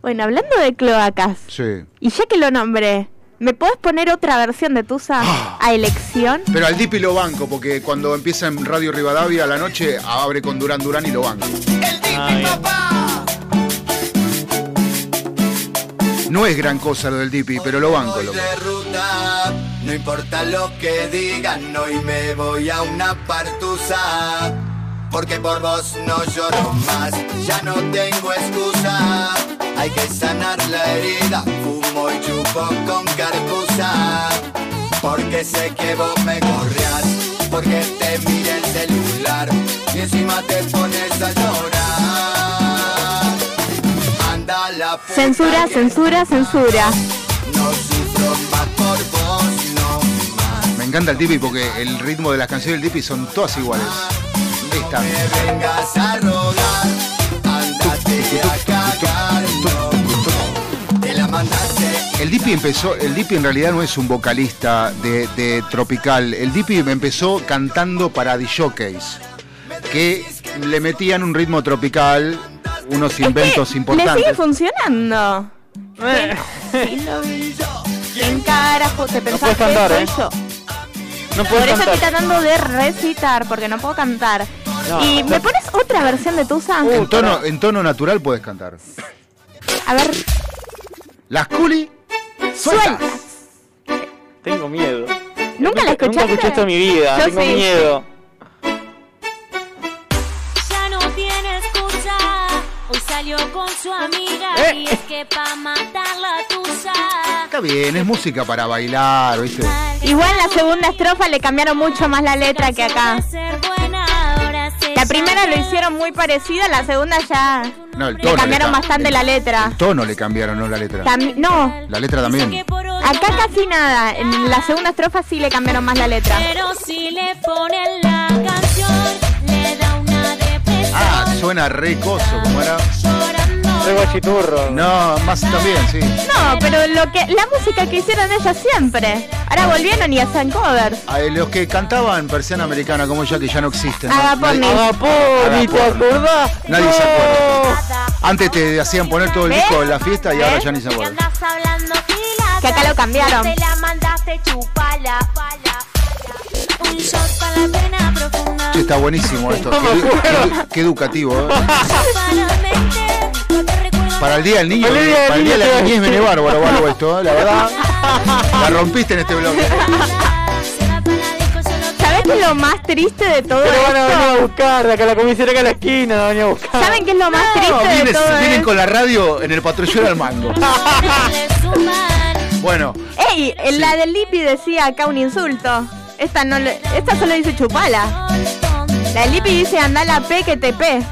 Bueno, hablando de cloacas, sí. Y ya que lo nombré, ¿me podés poner otra versión de Tusa ah, a elección? Pero al Dipi lo banco, porque cuando empieza en Radio Rivadavia a la noche, abre con Durán Durán y lo banco. ¡El Dipi, papá! No es gran cosa lo del Dipi, pero lo banco. Lo de ruta, no importa lo que digan, hoy me voy a una partusa, porque por vos no lloro más, ya no tengo excusa. Hay que sanar la herida, fumo y chupo con carcusa, porque sé que vos me correas, porque te miré el celular y encima te pones a llorar. Anda la puta. Censura, censura, censura. No sufro más por vos, no más. Me encanta el Dipi porque el ritmo de las canciones del Dipi son todas iguales. Esta. No me vengas a rogar. El Dipi empezó, el Dipi en realidad no es un vocalista de, de tropical. El Dipi empezó cantando para disjockeys que le metían un ritmo tropical, unos inventos es que importantes. Le sigue funcionando. Eh. ¿Quién carajo te pensás que soy yo? No puedo cantar. Por eso estoy tratando de recitar porque no puedo cantar. No, ¿Y no. me pones otra versión de Tusa? Uh, en, tono, en tono natural puedes cantar. A ver. Las culi sueltas. sueltas. Tengo miedo. ¿Nunca la escuchaste? Nunca escuché esto en mi vida. Yo Tengo sí. miedo. Ya no tiene excusa. Hoy salió con su amiga ¿Eh? y es que pa' matar la Tusa. Está bien, es música para bailar, ¿viste? Igual la segunda estrofa le cambiaron mucho más la letra que acá. La primera lo hicieron muy parecida, la segunda ya no, el tono le cambiaron le ca bastante el, la letra. El tono le cambiaron, no la letra. Tam no. La letra también. Acá casi nada, en la segunda estrofa sí le cambiaron más la letra. Pero si le ponen la canción, le da una depresión. Ah, suena re coso, como era. Re guachiturro. No, más también, sí. No, pero lo que la música que hicieron ellos siempre. Ahora volvieron y hacen covers. A los que cantaban persiana americana como ya que ya no existen. Agaponi. Agaponi, ¿te acordás? Nadie no. se acuerda. Antes te hacían poner todo el ¿Ves? disco en la fiesta y ¿Ves? ahora ya ni se acuerdan. Que acá lo cambiaron. Che, está buenísimo esto. Qué, qué educativo, ¿eh? Para el día del niño, para el día, para el día de la niñez viene bárbaro, bárbaro esto, ¿eh? La verdad. La rompiste en este bloque. ¿Sabés qué es lo más triste de todo Pero esto? Pero van a venir a buscar, de acá la comisaría a la esquina, van a venir a buscar. ¿Saben qué es lo más no, triste vienes, de todo Vienen ¿eh? con la radio en el patrullero al mango. Bueno. Ey, sí. La del Lipi decía acá un insulto. Esta no le, esta solo dice chupala. La del Lipi dice andá la P que te pe.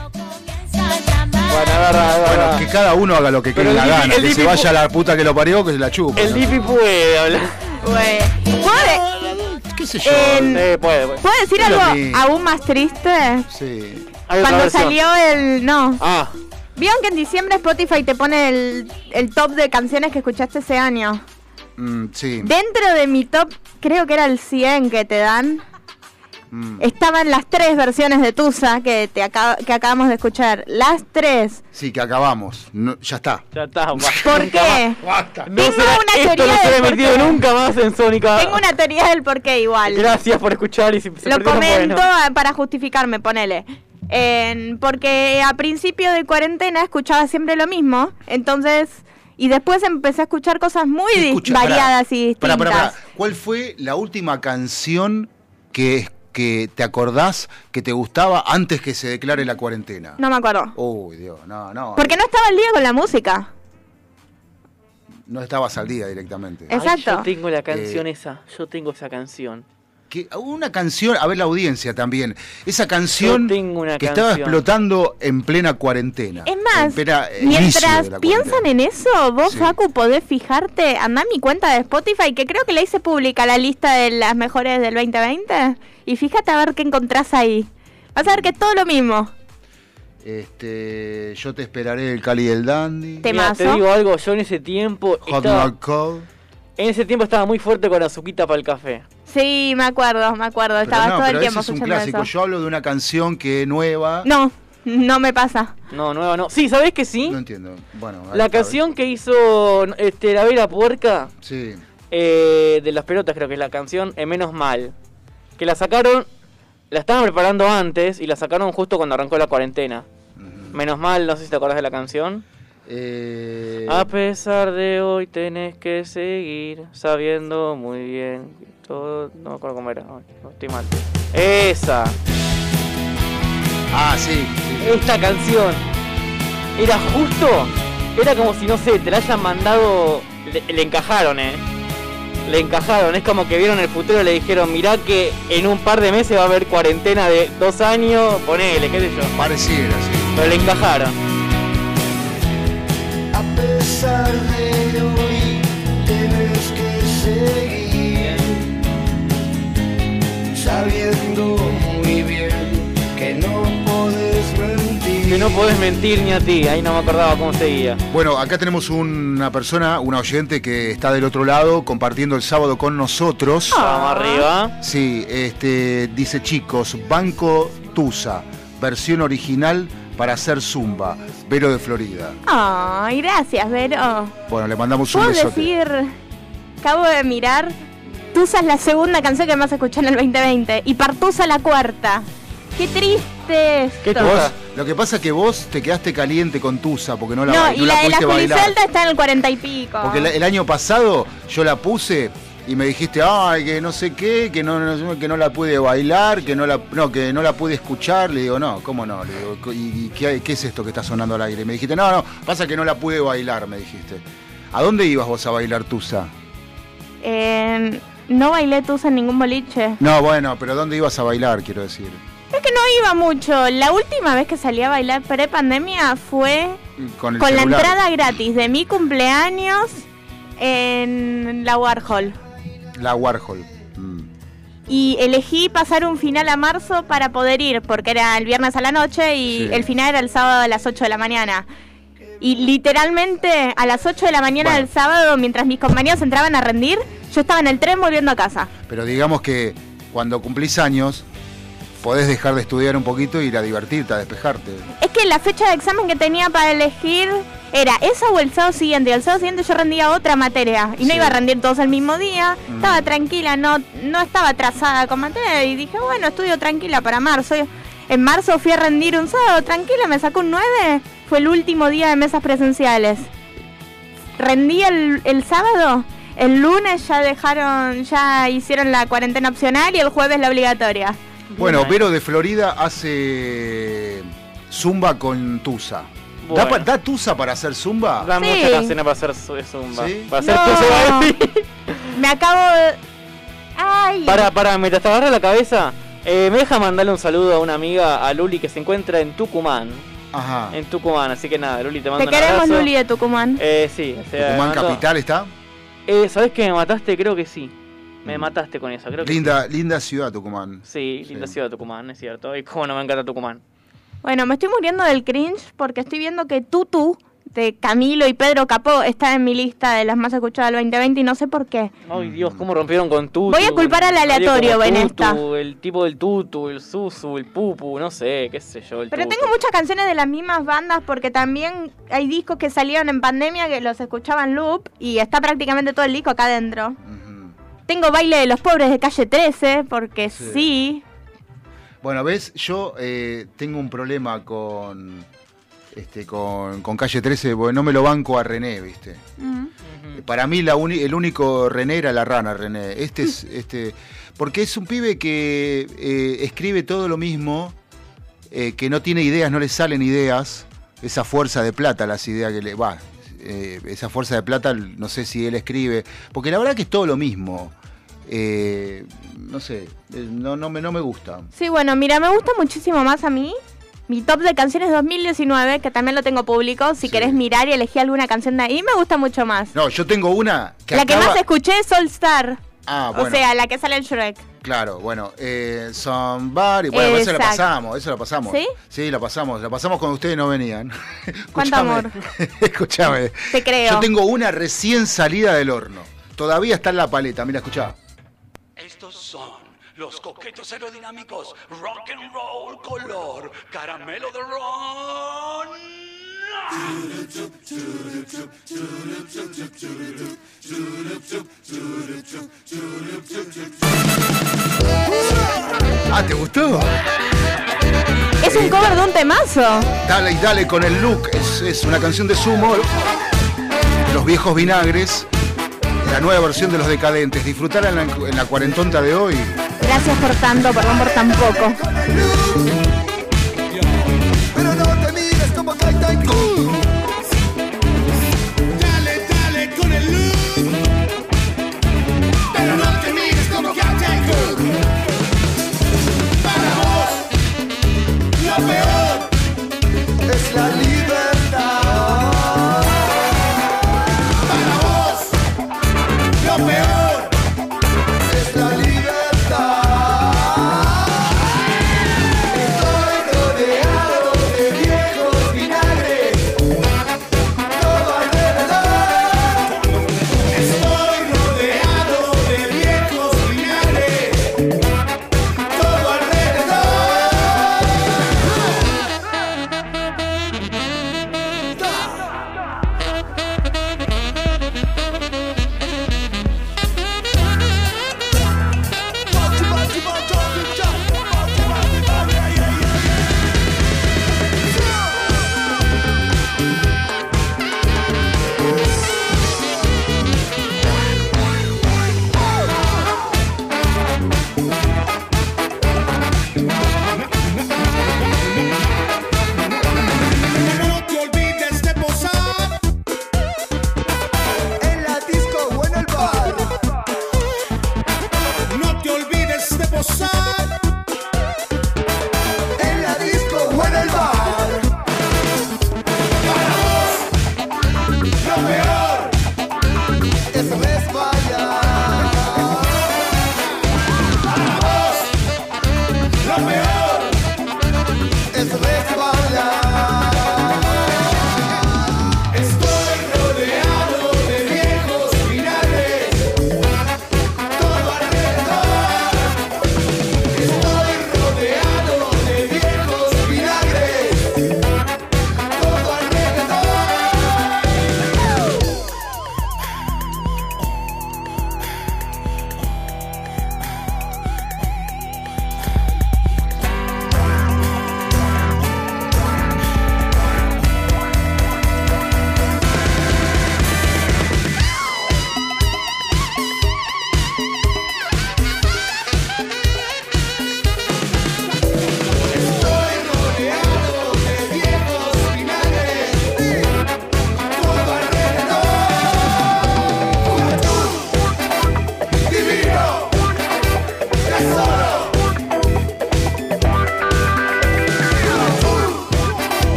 Bueno, agarra, agarra. Bueno, que cada uno haga lo que quiera la gana. Que Dipi se vaya a la puta que lo parió, que se la chupa. El ¿no? Dipi puede hablar. Puede. ¿Qué sé yo? Eh, sí, puede, puede. ¿Puedo decir algo mí. aún más triste? Sí. Cuando salió el... No. Ah. ¿Vieron que en diciembre Spotify te pone el, el top de canciones que escuchaste ese año? Mm, sí. Dentro de mi top, creo que era el cien que te dan. Mm. Estaban las tres versiones de Tusa que, te acá, que acabamos de escuchar. Las tres. Sí, que acabamos. No, ya está. Ya está. Basta. ¿Por qué? Basta. No Tengo será, una teoría esto no será emitido nunca más en Sónica. Tengo una teoría del porqué igual. Gracias por escuchar. Y si se Lo comento bueno. para justificarme, ponele. Eh, porque a principio de cuarentena escuchaba siempre lo mismo. Entonces... Y después empecé a escuchar cosas muy Escucha, variadas para, y distintas. Para, para, para. ¿Cuál fue la última canción que escuchaste? Que te acordás que te gustaba antes que se declare la cuarentena. No me acuerdo. Uy, Dios, no, no. Porque no estaba al día con la música. No estabas al día directamente. Exacto. Ay, yo tengo la canción eh, esa, yo tengo esa canción. Que una canción, a ver la audiencia también, esa canción tengo una que canción. estaba explotando en plena cuarentena. Es más, plena, mientras piensan en eso, vos, sí. Facu, podés fijarte, andá en mi cuenta de Spotify, que creo que la hice pública, la lista de las mejores del veinte veinte... Y fíjate a ver qué encontrás ahí. Vas a ver que es todo lo mismo. Este, yo te esperaré, el Cali y el Dandy. Mira, te digo algo, yo en ese tiempo estaba, en ese tiempo estaba muy fuerte con azuquita para el café. Sí, me acuerdo, me acuerdo, estaba no, todo pero el tiempo escuchando eso. Es un clásico, eso. Yo hablo de una canción que es nueva. No, no me pasa. No, nueva no. Sí, ¿sabés que sí? No entiendo. Bueno, la canción que hizo este, la Vera Puerca. Sí. Eh, de las pelotas, creo que es la canción, eh, Menos Mal. Que la sacaron, la estaban preparando antes y la sacaron justo cuando arrancó la cuarentena. Menos Mal, no sé si te acordás de la canción. Eh... A pesar de hoy tenés que seguir sabiendo muy bien todo. No me acuerdo cómo era. No, estoy mal. Esa. Ah, sí, sí. Esta canción era justo. Era como si, no sé, te la hayan mandado. Le, le encajaron, eh. Le encajaron. Es como que vieron el futuro y le dijeron: mirá, que en un par de meses va a haber cuarentena de dos años. Ponele, qué sé yo. Pareciera, sí. Pero le encajaron. A pesar de hoy, tienes que seguir sabiendo muy bien que no podés mentir. Que no podés mentir ni a ti, ahí no me acordaba cómo seguía. Bueno, acá tenemos una persona, una oyente que está del otro lado compartiendo el sábado con nosotros. Vamos arriba. Sí, este, dice: chicos, Banco Tusa, versión original para hacer zumba. Vero de Florida. Ay, oh, gracias, Vero. Bueno, le mandamos un beso. ¿Puedo decir? Acabo de mirar. Tusa es la segunda canción que más escuché en el veinte veinte. Y Partusa la cuarta. ¡Qué triste esto! ¿Qué Tusa? Lo que pasa es que vos te quedaste caliente con Tusa porque no la bailaste. No, no, y la, la de la Jurisalta está en el cuarenta y pico. Porque el, el año pasado yo la puse y me dijiste: ay, que no sé qué, que no, no, que no la pude bailar, que no la, no, que no la pude escuchar. Le digo: no, ¿cómo no? Le digo: ¿y, y qué, qué es esto que está sonando al aire? Y me dijiste: no, no, pasa que no la pude bailar, me dijiste. ¿A dónde ibas vos a bailar Tusa? Eh, no bailé Tusa en ningún boliche. No, bueno, pero ¿dónde ibas a bailar, quiero decir? Es que no iba mucho. La última vez que salí a bailar pre-pandemia fue con, con la entrada gratis de mi cumpleaños en la Warhol. La Warhol. Mm. Y elegí pasar un final a marzo para poder ir, porque era el viernes a la noche y sí, el final era el sábado a las ocho de la mañana. Y literalmente a las ocho de la mañana, bueno, del sábado, mientras mis compañeros entraban a rendir, yo estaba en el tren volviendo a casa. Pero digamos que cuando cumplís años, podés dejar de estudiar un poquito e ir a divertirte, a despejarte. Es que la fecha de examen que tenía para elegir era esa o el sábado siguiente. Y el sábado siguiente yo rendía otra materia. Y no sí. iba a rendir todos el mismo día. Mm. Estaba tranquila, no, no estaba atrasada con materia. Y dije, bueno, estudio tranquila para marzo. En marzo fui a rendir un sábado tranquila, me sacó un nueve. Fue el último día de mesas presenciales. Rendí el, el sábado. El lunes ya dejaron, ya hicieron la cuarentena opcional y el jueves la obligatoria. Bueno, bueno, Vero de Florida hace zumba con Tusa. Bueno. ¿Da, ¿Da Tusa para hacer zumba? Da sí. mucha canción para hacer zumba. ¿Sí? Para hacer no. Tusa. Me acabo de... Ay. Para, para, me te agarra la cabeza. Eh, me deja mandarle un saludo a una amiga, a Luli, que se encuentra en Tucumán. Ajá. En Tucumán, así que nada, Luli, te mando un abrazo. Te queremos, Luli, de Tucumán. Eh, sí. O sea, ¿Tucumán capital está? Eh, ¿sabés que me mataste? Creo que sí. Me mataste con eso, creo que linda, sí. Linda ciudad Tucumán. Sí, sí, linda ciudad Tucumán, es cierto. Y cómo no me encanta Tucumán. Bueno, me estoy muriendo del cringe porque estoy viendo que Tutu, de Camilo y Pedro Capó, está en mi lista de las más escuchadas del veinte veinte y no sé por qué. Ay, Dios, cómo rompieron con Tutu. Voy a culpar al aleatorio en esta. El tipo del Tutu, el Susu, el Pupu, no sé, qué sé yo. El Pero Tutu. Tengo muchas canciones de las mismas bandas porque también hay discos que salieron en pandemia que los escuchaban loop y está prácticamente todo el disco acá adentro. Uh-huh. Tengo Baile de los Pobres de Calle trece, porque sí. sí. Bueno, ves, yo eh, tengo un problema con este con, con Calle trece, porque no me lo banco a René, ¿viste? Uh-huh. Para mí la uni, el único René era la rana René. Este es este porque es un pibe que eh, escribe todo lo mismo, eh, que no tiene ideas, no le salen ideas. Esa fuerza de plata, las ideas que le... va. Eh, esa fuerza de plata, no sé si él escribe, porque la verdad que es todo lo mismo. Eh, no sé, no, no, me, no me gusta. Sí, bueno, mira, me gusta muchísimo más a mí. Mi top de canciones dos mil diecinueve, que también lo tengo público, si sí. querés mirar y elegí alguna canción de ahí, me gusta mucho más. No, yo tengo una que... La acaba... que más escuché es All Star. Ah, bueno. O sea, la que sale en Shrek. Claro, bueno, eh, somebody, bueno, eso lo pasamos, eso lo pasamos. ¿Sí? Sí, lo pasamos, lo pasamos cuando ustedes no venían. ¿Cuánto amor? Escuchame. Te creo. Yo tengo una recién salida del horno. Todavía está en la paleta, mira, escuchá. Estos son los coquetos aerodinámicos, rock and roll color, caramelo de ron. Ah, ¿te gustó? Es un cover de un temazo. Dale y dale con el look. Es, es una canción de Sumo. Los viejos vinagres. La nueva versión de Los Decadentes. Disfrutar en la, en la cuarentonta de hoy. Gracias por tanto, perdón por tan poco. Pero no te mires como que te cool. Dale, dale con el look. Pero no te mires como que te cool. Para vos, lo peor es la libertad. Para vos, lo peor es la libertad.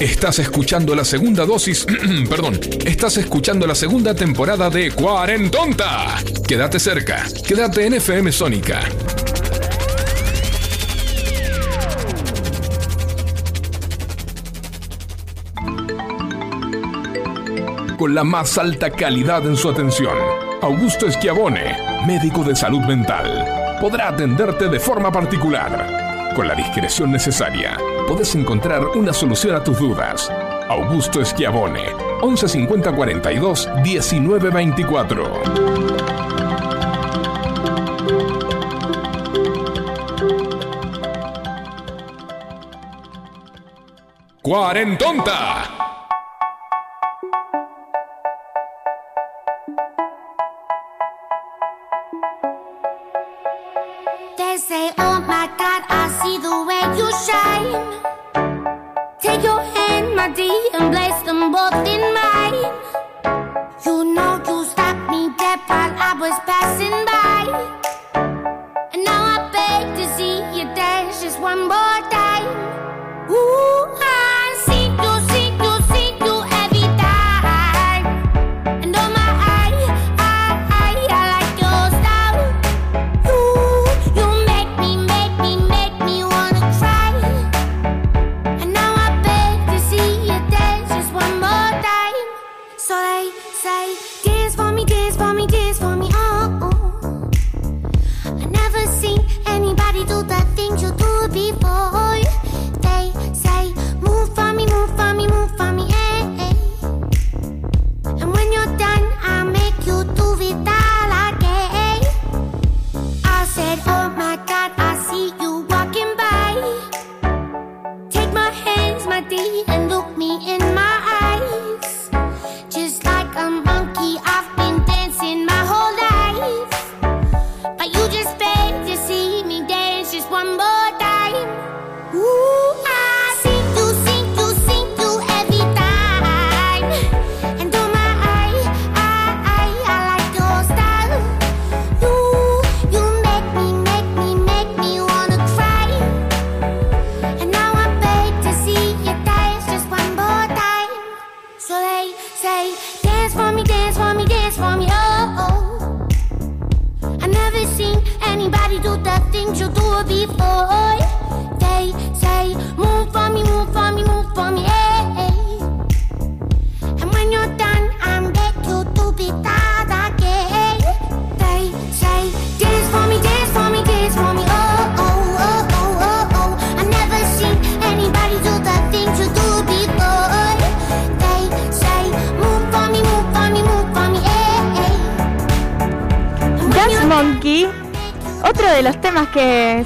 Estás escuchando la segunda dosis, perdón, estás escuchando la segunda temporada de Cuarentonta. Quédate cerca, quédate en F M Sónica. Con la más alta calidad en su atención, Augusto Schiavone, médico de salud mental, podrá atenderte de forma particular, con la discreción necesaria. Podés encontrar una solución a tus dudas. Augusto Schiavone, once cincuenta cuarenta y dos diecinueve veinticuatro. ¡Cuarentonta! Take your hand, my dear, and place them both in mine. You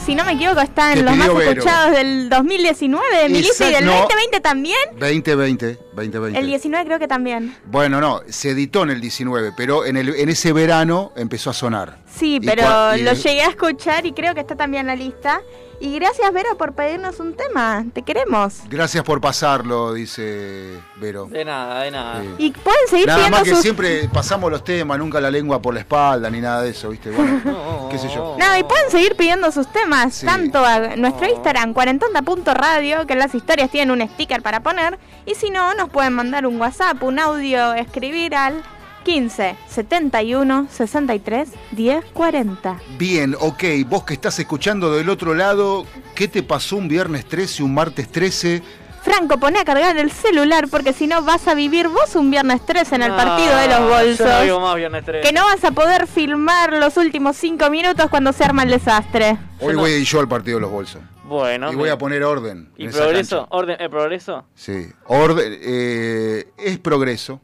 Si no me equivoco, está en los más Vero. Escuchados del dos mil diecinueve de mi lista y del no, veinte veinte también. veinte veinte, veinte veinte. El diecinueve creo que también. Bueno, no, se editó en el diecinueve, pero en, el, en ese verano empezó a sonar. Sí, y pero y lo el... llegué a escuchar y creo que está también en la lista. Y gracias, Vero, por pedirnos un tema. Te queremos. Gracias por pasarlo, dice Vero. De nada, de nada. Sí. Y pueden seguir nada pidiendo más que sus... siempre pasamos los temas, nunca la lengua por la espalda, ni nada de eso, ¿viste? Bueno, no, qué sé yo. No, y pueden seguir pidiendo sus temas, sí. Tanto a nuestro Instagram, cuarentonta punto radio, que en las historias tienen un sticker para poner. Y si no, nos pueden mandar un WhatsApp, un audio, escribir al... quince, setenta y uno, sesenta y tres, diez, cuarenta. Bien, ok, vos que estás escuchando del otro lado, ¿qué te pasó un viernes trece, un martes trece? Franco, poné a cargar el celular porque si no vas a vivir vos un viernes trece en el partido ah, de los bolsos. Yo no digo más viernes trece. Que no vas a poder filmar los últimos cinco minutos cuando se arma el desastre. Hoy yo voy no. yo al partido de los bolsos. Bueno. Y voy a poner orden. ¿Y progreso? ¿Orden? ¿El progreso? Sí. Orden, eh, es progreso.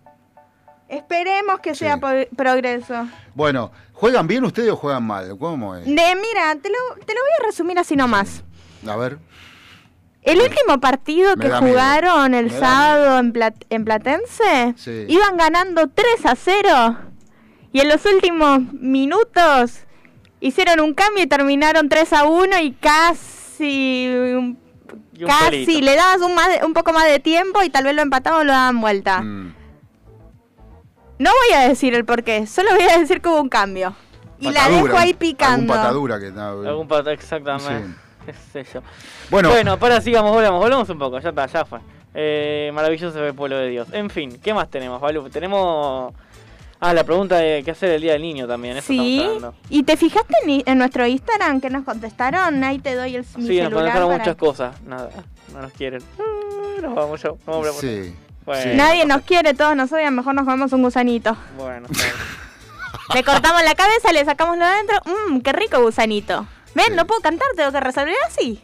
Esperemos que sea sí. progreso. Bueno, ¿juegan bien ustedes o juegan mal? ¿Cómo es? De, mira, te lo, te lo voy a resumir así nomás. A ver. El último partido me que jugaron miedo. El me sábado en, Plat- en Platense, sí. Iban ganando tres a cero. Y en los últimos minutos hicieron un cambio y terminaron tres a uno y casi... Un y un casi pelito. Le dabas un, más de, un poco más de tiempo y tal vez lo empataban o lo daban vuelta. Mm. No voy a decir el porqué, solo voy a decir que hubo un cambio. Y patadura, la dejo ahí picando. Algún patadura que no, algún pat- exactamente. Sí. ¿Qué sé yo? Bueno, bueno, para sigamos, volvamos, volvamos un poco, ya está, ya fue. Eh, maravilloso el pueblo de Dios. En fin, ¿qué más tenemos, Balu? Tenemos ah, la pregunta de qué hacer el Día del Niño también, eso sí. Estamos hablando. ¿Y te fijaste en, en nuestro Instagram que nos contestaron? Ahí te doy el mi sí, celular. Sí, nos contestaron para... muchas cosas. Nada, no nos quieren. Nos vamos yo. Vamos a sí. Bueno, sí. Nadie nos quiere, todos nos odian, mejor nos comemos un gusanito. Bueno, bueno. Le cortamos la cabeza, le sacamos lo de adentro. Mmm, qué rico gusanito. Ven, sí. No puedo cantar, tengo que resolver así.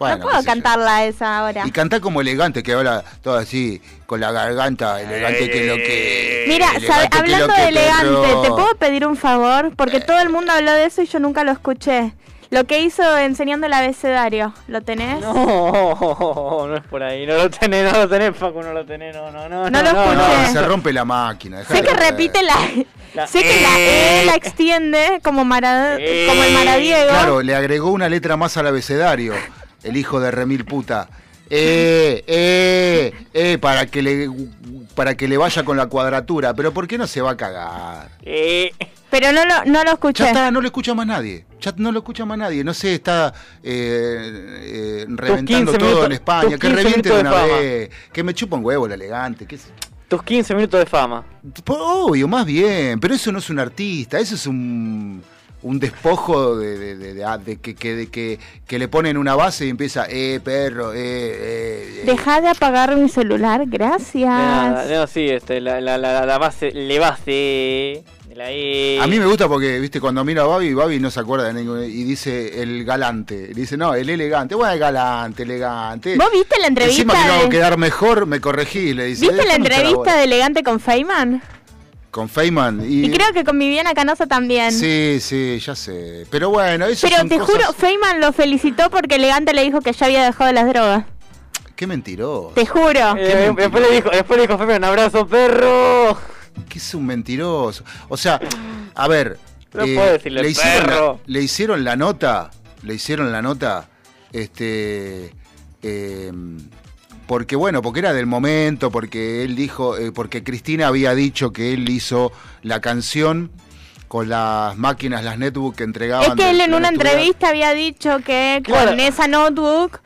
Bueno, no puedo cantarla a esa ahora. Y cantar como elegante, que habla todo así, con la garganta, elegante eh, que lo que... Mira, sabe, hablando que que de elegante, perro. ¿Te puedo pedir un favor? Porque eh. todo el mundo habló de eso y yo nunca lo escuché. Lo que hizo enseñando el abecedario, ¿lo tenés? No, no es por ahí, no lo tenés, no lo tenés, Facu, no lo tenés, no, no, no. No, no lo escuché. No, se rompe la máquina. Sé que repite la... la sé eh. que la E la extiende como, Mara, eh. como el Maradiego. Claro, le agregó una letra más al abecedario, el hijo de remil puta. Eh, eh, eh, para que le... para que le vaya con la cuadratura, pero ¿por qué no se va a cagar? Eh... Pero no lo, no lo escuché. Ya está, no lo escucha más nadie. Ya no lo escucha más nadie. No sé, está eh, eh, reventando todo minutos, en España. Que reviente de una fama. Vez. Que me chupa un huevo el elegante. ¿Qué es? Tus quince minutos de fama. Obvio, más bien. Pero eso no es un artista, eso es un... un despojo de, de, de, de, de, que, que, de que, que le ponen una base y empieza, eh, perro, eh, eh, eh. Dejá de apagar mi celular, gracias. No, no, sí, este, la, la, la, la base, le base... A mí me gusta porque, viste, cuando miro a Babi, Babi no se acuerda de ningún... Y dice el galante. Le dice, no, el elegante. Bueno, el galante, elegante. ¿Vos viste la entrevista? Encima que no de... quedar mejor, me corregí. Le dice, ¿viste la no entrevista de Elegante con Feynman? Con Feynman. Y... y creo que con Viviana Canosa también. Sí, sí, ya sé. Pero bueno, eso Pero te cosas... juro, Feynman lo felicitó porque Elegante le dijo que ya había dejado las drogas. Qué mentiroso. Te juro. Eh, mentiroso. Después le dijo, después le dijo Feynman, un abrazo, perro. Que es un mentiroso. O sea, a ver, no eh, puedo decirle, le hicieron perro. La, le hicieron la nota, le hicieron la nota, este, eh, porque bueno, porque era del momento, porque él dijo, eh, porque Cristina había dicho que él hizo la canción con las máquinas, las netbook que entregaban. Es que él en una lectura. entrevista había dicho que con claro. esa notebook.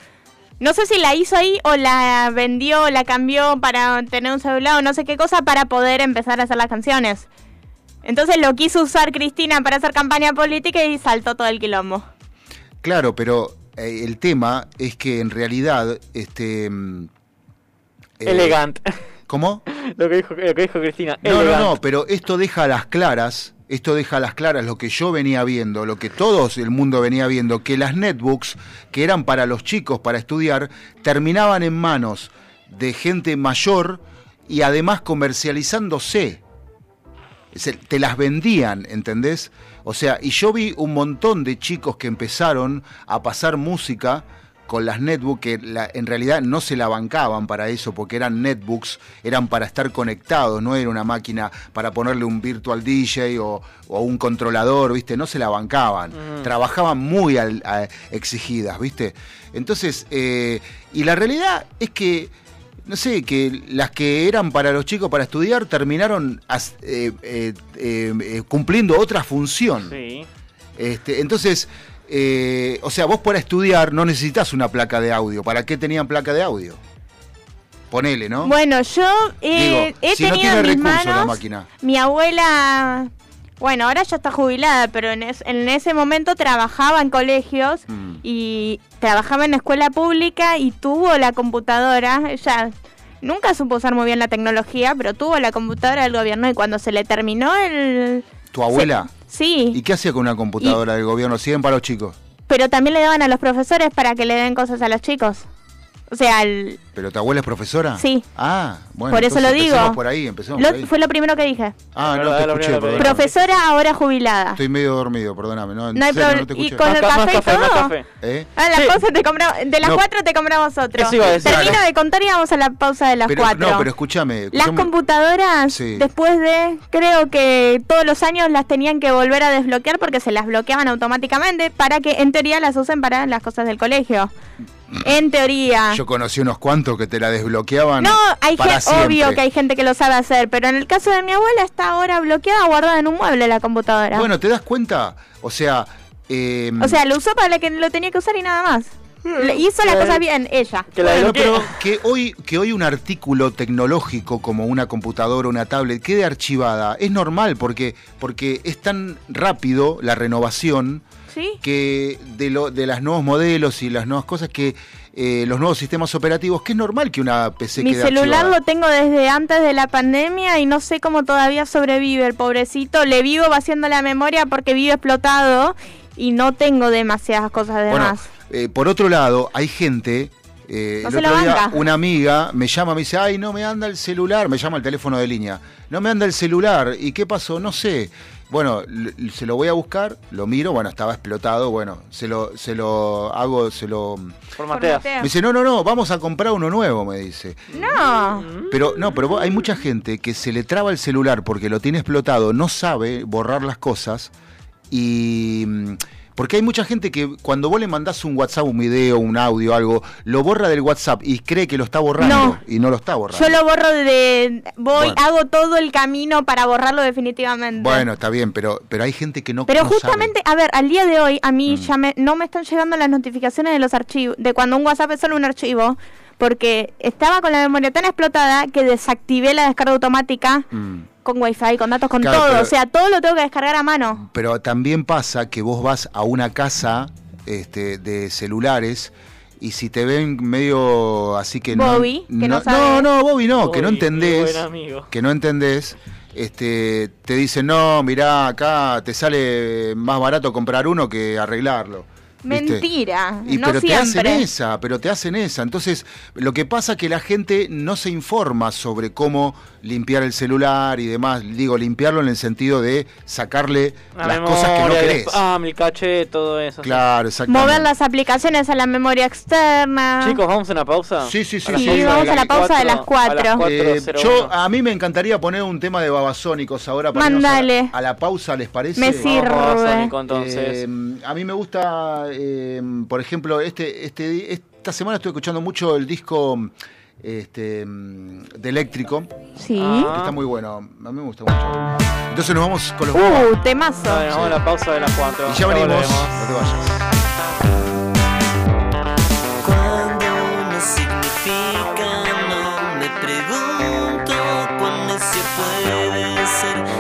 No sé si la hizo ahí o la vendió o la cambió para tener un celular o no sé qué cosa para poder empezar a hacer las canciones. Entonces lo quiso usar Cristina para hacer campaña política y saltó todo el quilombo. Claro, pero eh, el tema es que en realidad... este eh, Elegante. ¿Cómo? Lo que dijo, lo que dijo Cristina. No, elegant. no, no, pero esto deja a las claras, esto deja a las claras lo que yo venía viendo, lo que todo el mundo venía viendo, que las netbooks, que eran para los chicos, para estudiar, terminaban en manos de gente mayor y además comercializándose. Se, te las vendían, ¿entendés? O sea, y yo vi un montón de chicos que empezaron a pasar música con las netbooks, que la, en realidad no se la bancaban para eso, porque eran netbooks, eran para estar conectados, no era una máquina para ponerle un virtual D J o, o un controlador, ¿viste? No se la bancaban, mm. trabajaban muy al, a, exigidas, ¿viste? Entonces, eh, y la realidad es que, no sé, que las que eran para los chicos para estudiar terminaron as, eh, eh, eh, cumpliendo otra función. Sí. Este, entonces... Eh, o sea, vos para estudiar no necesitás una placa de audio. ¿Para qué tenían placa de audio? Ponele, ¿no? Bueno, yo eh, Digo, he si tenido no en mis recursos, manos la máquina. Mi abuela, bueno, ahora ya está jubilada, pero en, es, en ese momento trabajaba en colegios mm. y trabajaba en la escuela pública y tuvo la computadora. Ella nunca supo usar muy bien la tecnología, pero tuvo la computadora del gobierno y cuando se le terminó el... ¿Tu abuela? Se, Sí. ¿Y qué hacía con una computadora y, del gobierno? ¿Siguen para los chicos? Pero también le daban a los profesores para que le den cosas a los chicos. O sea, el... ¿Pero tu abuela es profesora? Sí. Ah, bueno. Por eso lo digo. Empezamos por ahí, empezamos lo, por ahí. Fue lo primero que dije. Ah, no, no te escuché, perdóname. Profesora ahora jubilada. Estoy medio dormido, perdóname. No, no hay problema. No te escuché. ¿Y con el café y todo? Más café. ¿Eh? Ah, las sí. cosas te compramos. De las no. cuatro te compramos otro. Eso iba a decir. Termino de contar y vamos a la pausa de las pero, cuatro. No, pero escúchame. Las computadoras, sí. después de, creo que todos los años las tenían que volver a desbloquear porque se las bloqueaban automáticamente para que en teoría las usen para las cosas del colegio. En teoría. Yo conocí unos cuantos que te la desbloqueaban. No, hay para siempre. Obvio que hay gente que lo sabe hacer, pero en el caso de mi abuela está ahora bloqueada, guardada en un mueble la computadora. Bueno, ¿te das cuenta? O sea... Eh... O sea, lo usó para la que lo tenía que usar y nada más. Le hizo las cosas bien ella. Bueno, pero que hoy, que hoy un artículo tecnológico como una computadora, una tablet, quede archivada, es normal porque, porque es tan rápido la renovación... ¿Sí? que de, lo, de los nuevos modelos y las nuevas cosas que eh, los nuevos sistemas operativos, que es normal que una P C quede archivada. Mi celular lo tengo desde antes de la pandemia y no sé cómo todavía sobrevive el pobrecito, le vivo vaciando la memoria porque vivo explotado y no tengo demasiadas cosas de bueno, más. Eh, por otro lado, hay gente... Eh, no el otro día una amiga me llama, me dice, ay, no me anda el celular, me llama el teléfono de línea, no me anda el celular, ¿y qué pasó? No sé. Bueno, se lo voy a buscar, lo miro, bueno, estaba explotado, bueno, se lo, se lo hago, se lo... Formatea. Me dice, no, no, no, vamos a comprar uno nuevo, me dice. No. Pero, no, pero hay mucha gente que se le traba el celular porque lo tiene explotado, no sabe borrar las cosas y... Porque hay mucha gente que cuando vos le mandás un WhatsApp, un video, un audio, algo, lo borra del WhatsApp y cree que lo está borrando no, y no lo está borrando. Yo lo borro de... voy bueno. Hago todo el camino para borrarlo definitivamente. Bueno, está bien, pero pero hay gente que no Pero no justamente, sabe. A ver, al día de hoy a mí mm. ya me, no me están llegando las notificaciones de los archivos, de cuando un WhatsApp es solo un archivo, porque estaba con la memoria tan explotada que desactivé la descarga automática. Mm. con wifi, con datos, con claro, todo. Pero, o sea, todo lo tengo que descargar a mano. Pero también pasa que vos vas a una casa este, de celulares y si te ven medio así que Bobby, no... Bobby, que no, no sabe. No, no, Bobby no, Bobby, que no entendés. Que no entendés. Este, te dicen, no, mirá, acá te sale más barato comprar uno que arreglarlo. ¿Viste? Mentira, y, no pero siempre. Pero te hacen esa, pero te hacen esa. Entonces, lo que pasa es que la gente no se informa sobre cómo limpiar el celular y demás. Digo, limpiarlo en el sentido de sacarle la las memoria, cosas que no querés. Ah, mi caché, todo eso. Claro, sí. Exactamente. Mover las aplicaciones a la memoria externa. Chicos, ¿vamos a una pausa? Sí, sí, sí. Sí, sí vamos a la pausa de las cuatro. A, las cuatro eh, yo, a mí me encantaría poner un tema de babasónicos ahora para Mandale. A, a la pausa, ¿les parece? Me sirve. Babasónico, entonces. Eh, a mí me gusta... Eh, por ejemplo, este, este, esta semana estuve escuchando mucho el disco este, de Eléctrico. Sí. Ah. Está muy bueno, a mí me gusta mucho. Entonces nos vamos con los... ¡Uh, temazo! Vale, sí. Vamos a la pausa de las cuatro. Y ya venimos, no te vayas. Cuando no significa, no me pregunto cuándo se puede ser.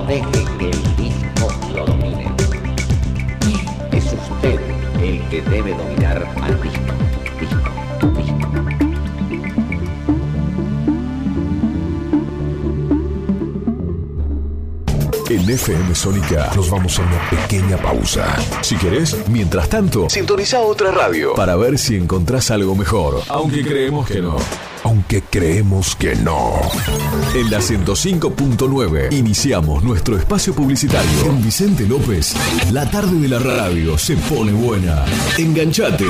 no deje que el disco lo domine. Es usted el que debe dominar al disco. Disco, disco. En F M Sónica nos vamos a una pequeña pausa. Si querés, mientras tanto, sintoniza otra radio para ver si encontrás algo mejor. Aunque creemos que no. Aunque creemos que no. En la ciento cinco punto nueve iniciamos nuestro espacio publicitario. Con Vicente López, la tarde de la radio se pone buena. Enganchate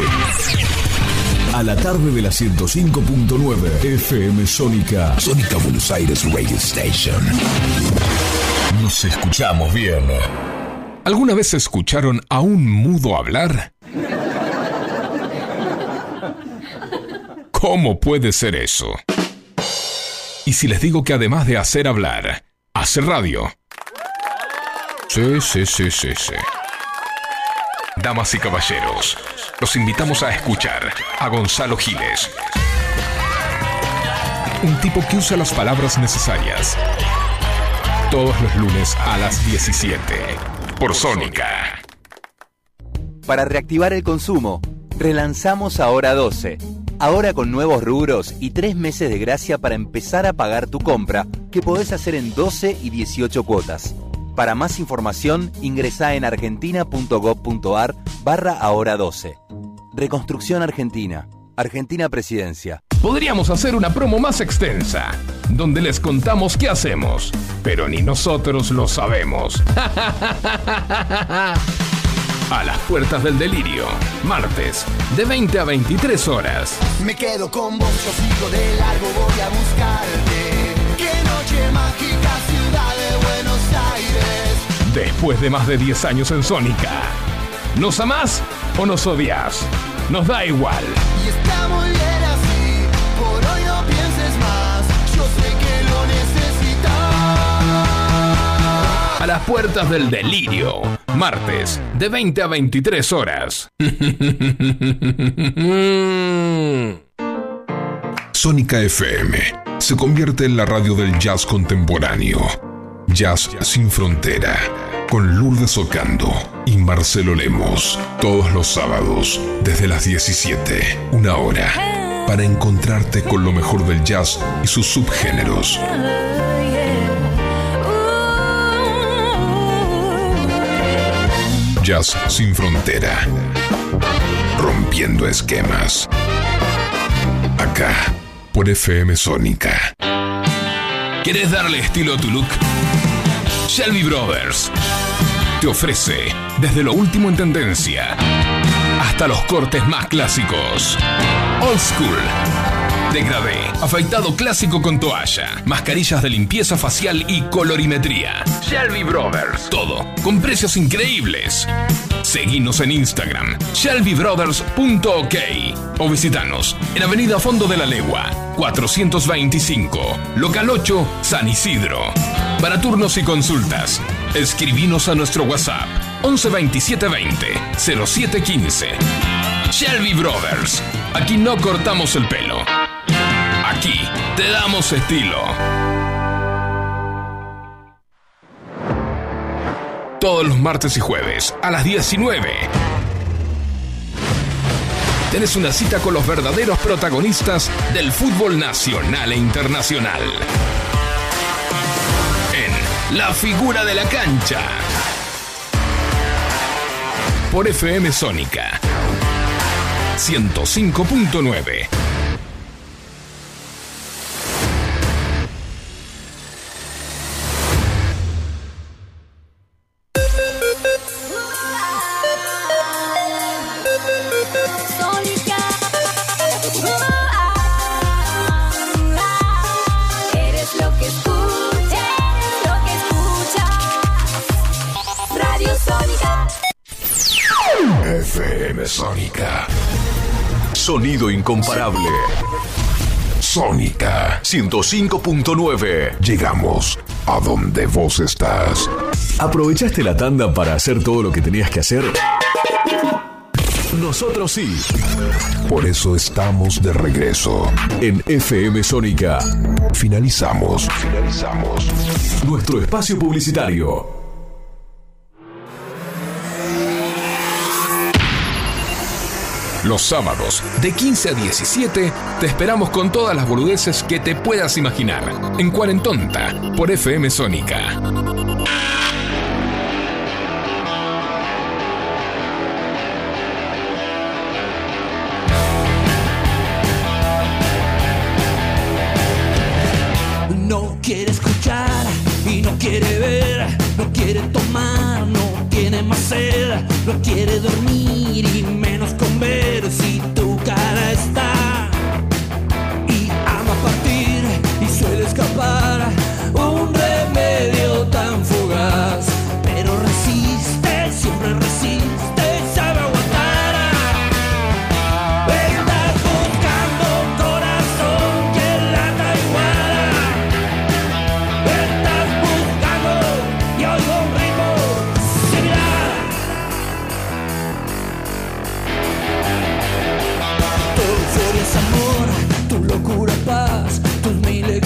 a la tarde de la ciento cinco punto nueve F M Sónica. Sónica Buenos Aires Radio Station. Nos escuchamos bien. ¿Alguna vez escucharon a un mudo hablar? ¿Cómo puede ser eso? Y si les digo que además de hacer hablar, hace radio. Sí, sí, sí, sí, sí. Damas y caballeros, los invitamos a escuchar a Gonzalo Giles. Un tipo que usa las palabras necesarias. Todos los lunes a las diecisiete. Por Sónica. Para reactivar el consumo, relanzamos Ahora doce. Ahora con nuevos rubros y tres meses de gracia para empezar a pagar tu compra, que podés hacer en doce y dieciocho cuotas. Para más información, ingresá en argentina punto gob punto ar barra ahora doce. Reconstrucción Argentina. Argentina Presidencia. Podríamos hacer una promo más extensa, donde les contamos qué hacemos, pero ni nosotros lo sabemos. A las puertas del delirio, martes, de veinte a veintitrés horas. Me quedo con vos, yo sigo de largo, voy a buscarte. Qué noche mágica, ciudad de Buenos Aires. Después de más de diez años en Sónica, ¿nos amás o nos odias? Nos da igual. Y está muy bien así, por hoy no pienses más, yo sé que lo necesitas. A las puertas del delirio. Martes, de veinte a veintitrés horas. Sónica F M se convierte en la radio del jazz contemporáneo. Jazz sin frontera, con Lourdes Ocando y Marcelo Lemos. Todos los sábados, desde las diecisiete, una hora, para encontrarte con lo mejor del jazz y sus subgéneros. Jazz sin frontera. Rompiendo esquemas. Acá, por F M Sónica. ¿Querés darle estilo a tu look? Shelby Brothers te ofrece desde lo último en tendencia hasta los cortes más clásicos. Old School. Degradé. Afeitado clásico con toalla. Mascarillas de limpieza facial y colorimetría. Shelby Brothers. Todo con precios increíbles. Seguinos en Instagram, shelby brothers punto ok, o visitanos en Avenida Fondo de la Legua, cuatrocientos veinticinco, Local ocho, San Isidro. Para turnos y consultas, escribinos a nuestro WhatsApp once veintisiete veinte cero siete quince. Shelby Brothers, aquí no cortamos el pelo. Aquí te damos estilo. Todos los martes y jueves a las diecinueve. Tenés una cita con los verdaderos protagonistas del fútbol nacional e internacional. En La Figura de la Cancha. Por F M Sónica. ciento cinco punto nueve. Sónica. Sonido incomparable. Sónica ciento cinco punto nueve. Llegamos a donde vos estás. ¿Aprovechaste la tanda para hacer todo lo que tenías que hacer? Nosotros sí. Por eso estamos de regreso en F M Sónica. Finalizamos. Finalizamos nuestro espacio publicitario. Los sábados, de quince a diecisiete, te esperamos con todas las boludeces que te puedas imaginar. En Cuarentonta, por F M Sónica. No quiere escuchar y no quiere ver, no quiere tomar, no tiene más sed, no quiere dormir y menos comer si tu cara está. Y ama partir y suele escapar, un remedio tan fugaz, pero resiste, siempre resiste.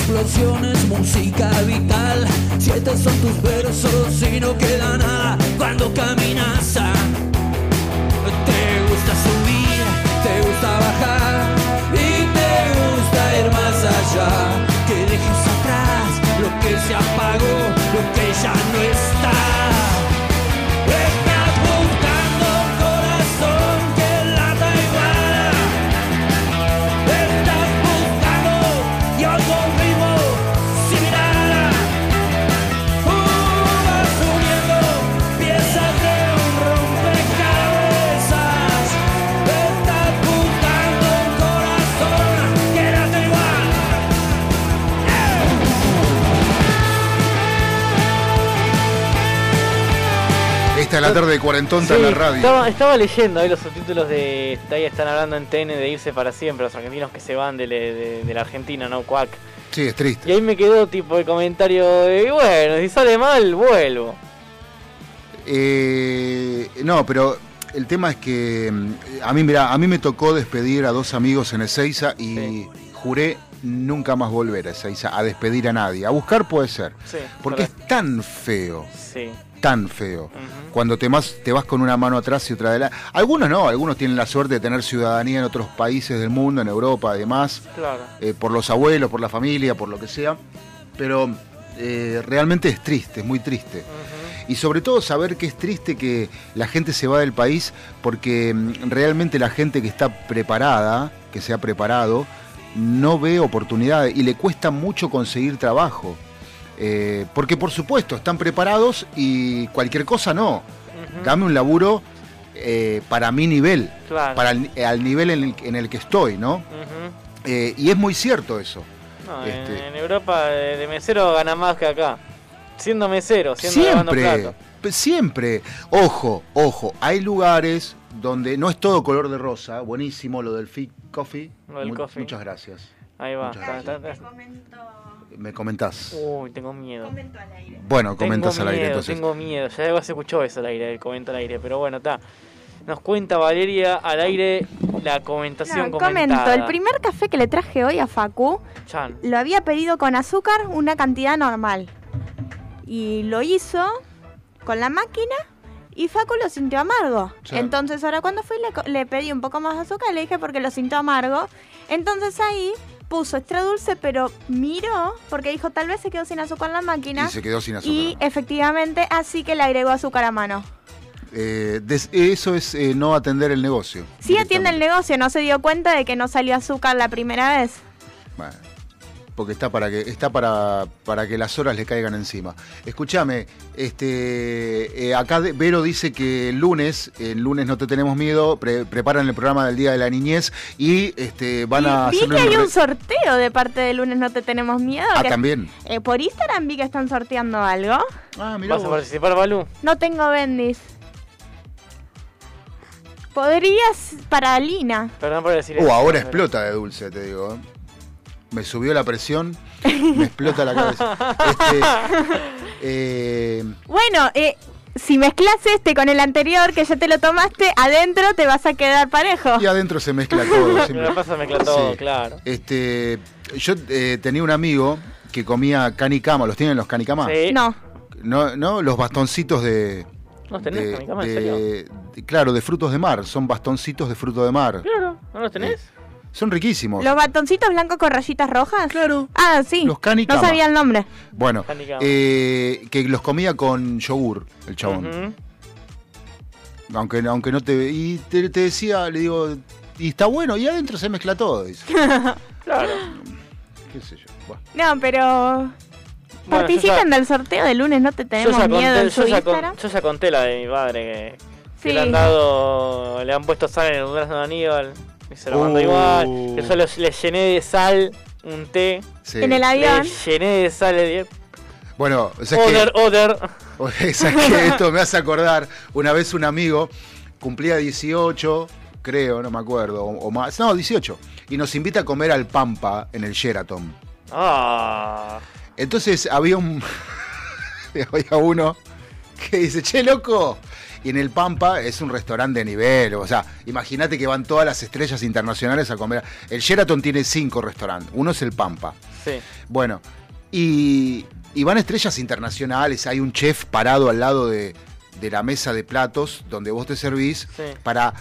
Explosiones, música vital. Siete son tus versos y no queda nada cuando caminas. Te gusta subir, te gusta bajar y te gusta ir más allá. Que dejes atrás lo que se apagó, lo que ya no está. La tarde de Cuarentonta, sí, en la radio. Estaba, estaba leyendo ahí los subtítulos de. Ahí están hablando en T N de irse para siempre, los argentinos que se van de, de, de la Argentina, ¿no? Cuac. Sí, es triste. Y ahí me quedó tipo el comentario de, bueno, si sale mal, vuelvo. Eh, no, pero el tema es que a mí, mirá, a mí me tocó despedir a dos amigos en Ezeiza y sí, juré nunca más volver a Ezeiza, a despedir a nadie. A buscar puede ser. Sí, porque correcto. Es tan feo. Sí. Tan feo. Uh-huh. Cuando te, más, te vas con una mano atrás y otra adelante. Algunos no, algunos tienen la suerte de tener ciudadanía en otros países del mundo, en Europa, además. Claro. Eh, por los abuelos, por la familia, por lo que sea. Pero eh, realmente es triste, es muy triste. Uh-huh. Y sobre todo saber que es triste que la gente se va del país, porque realmente la gente que está preparada, que se ha preparado, no ve oportunidades y le cuesta mucho conseguir trabajo. Eh, porque por supuesto están preparados y cualquier cosa no. Uh-huh. Dame un laburo eh, para mi nivel, claro, para el, al nivel en el, en el que estoy, ¿no? Uh-huh. eh, y es muy cierto eso. No, este... en, en Europa de mesero gana más que acá. Siendo mesero, siendo lavando plato. Siempre. Ojo, ojo, hay lugares donde no es todo color de rosa. Buenísimo lo del fit coffee. Lo del Mu- coffee. Muchas gracias. Ahí va. Gracias. Está, está, está. Me comentás. Uy, tengo miedo. Comento al aire. Bueno, comentas al aire entonces. Tengo miedo, ya algo se escuchó eso al aire, el comento al aire, pero bueno, está. Nos cuenta Valeria al aire la comentación no, comentada. Comento, el primer café que le traje hoy a Facu, Chan, lo había pedido con azúcar una cantidad normal. Y lo hizo con la máquina y Facu lo sintió amargo. Chan. Entonces ahora cuando fui le, le pedí un poco más de azúcar, le dije porque lo sintió amargo. Entonces ahí... puso extra dulce, pero miró, porque dijo, tal vez se quedó sin azúcar en la máquina. Y se quedó sin azúcar. Y efectivamente, así que le agregó azúcar a mano. Eh, des, eso es eh, no atender el negocio. Sí atiende el negocio, no se dio cuenta de que no salió azúcar la primera vez. Bueno, porque está para que está para, para que las horas le caigan encima. Escúchame, este, eh, acá de, Vero dice que el lunes, el lunes no te tenemos miedo, pre, preparan el programa del Día de la Niñez y este, van y a... Vi que hay re... un sorteo de parte de Lunes no te tenemos miedo. Ah, que, también. Eh, por Instagram vi que están sorteando algo. Ah, mirá. ¿Vas vos a participar, Balu? No tengo bendis. Podrías para Lina. Perdón por decir uh, eso. Ahora explota de dulce, te digo, ¿eh? Me subió la presión, me explota la cabeza. Este, eh... Bueno, eh, si mezclas este con el anterior que ya te lo tomaste, adentro te vas a quedar parejo. Y adentro se mezcla todo. Siempre la pasa, mezcla todo, sí. Claro. Este, yo eh, tenía un amigo que comía canicama. ¿Los tienen los canicamas? Sí. No. No, no, los bastoncitos de... ¿Los tenés de, canicama, de, en serio? De, claro, de frutos de mar. Son bastoncitos de fruto de mar. Claro, ¿no los tenés? Eh, son riquísimos. ¿Los bastoncitos blancos con rayitas rojas? Claro. Ah, sí. Los canicama. No sabía el nombre. Bueno, eh, que los comía con yogur, el chabón. Uh-huh. Aunque, aunque no te... Y te, te decía, le digo, y está bueno, y adentro se mezcla todo, dice. Claro. Qué sé yo. Bueno. No, pero... Bueno, participen ya, del sorteo de lunes, no te tenemos miedo conté, en su yo Instagram. Con, yo ya conté la de mi padre, que, sí, que le han dado, le han puesto sal en el brazo de Aníbal. Y se lo mando uh. igual. Que yo los, le llené de sal un té. Sí. En el avión. Le llené de sal el día. Bueno, o sea, Oder, que, Oder. O sea, que esto me hace acordar. Una vez un amigo cumplía dieciocho, creo, no me acuerdo. O, o más, no, dieciocho. Y nos invita a comer al Pampa en el Sheraton. Ah. Entonces había un había uno que dice, che, loco. Y en el Pampa es un restaurante de nivel. O sea, imagínate que van todas las estrellas internacionales a comer. El Sheraton tiene cinco restaurantes. Uno es el Pampa. Sí. Bueno, y, y van estrellas internacionales. Hay un chef parado al lado de, de la mesa de platos donde vos te servís, sí, para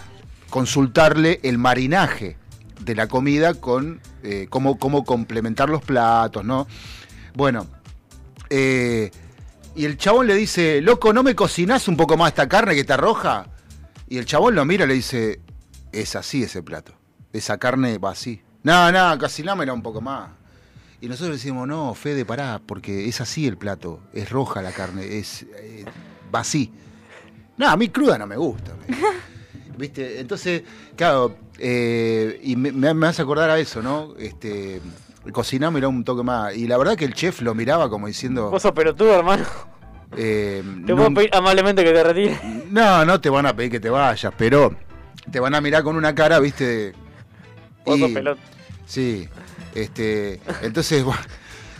consultarle el marinaje de la comida con eh, cómo, cómo complementar los platos, ¿no? Bueno, eh, y el chabón le dice, loco, ¿no me cocinás un poco más esta carne que está roja? Y el chabón lo mira y le dice, es así ese plato, esa carne va así. No, no, cocinámela un poco más. Y nosotros decimos, no, Fede, pará, porque es así el plato, es roja la carne, es eh, va así. No, a mí cruda no me gusta. ¿Viste? Entonces, claro, eh, y me, me, me hace acordar a eso, ¿no? Este... Cocinámelo un toque más. Y la verdad que el chef lo miraba como diciendo... Vos sos pelotudo, hermano. Eh, te puedo no... pedir amablemente que te retires. No, no te van a pedir que te vayas, pero te van a mirar con una cara, viste... Vos sos pelot. Sí. Este, entonces, bueno,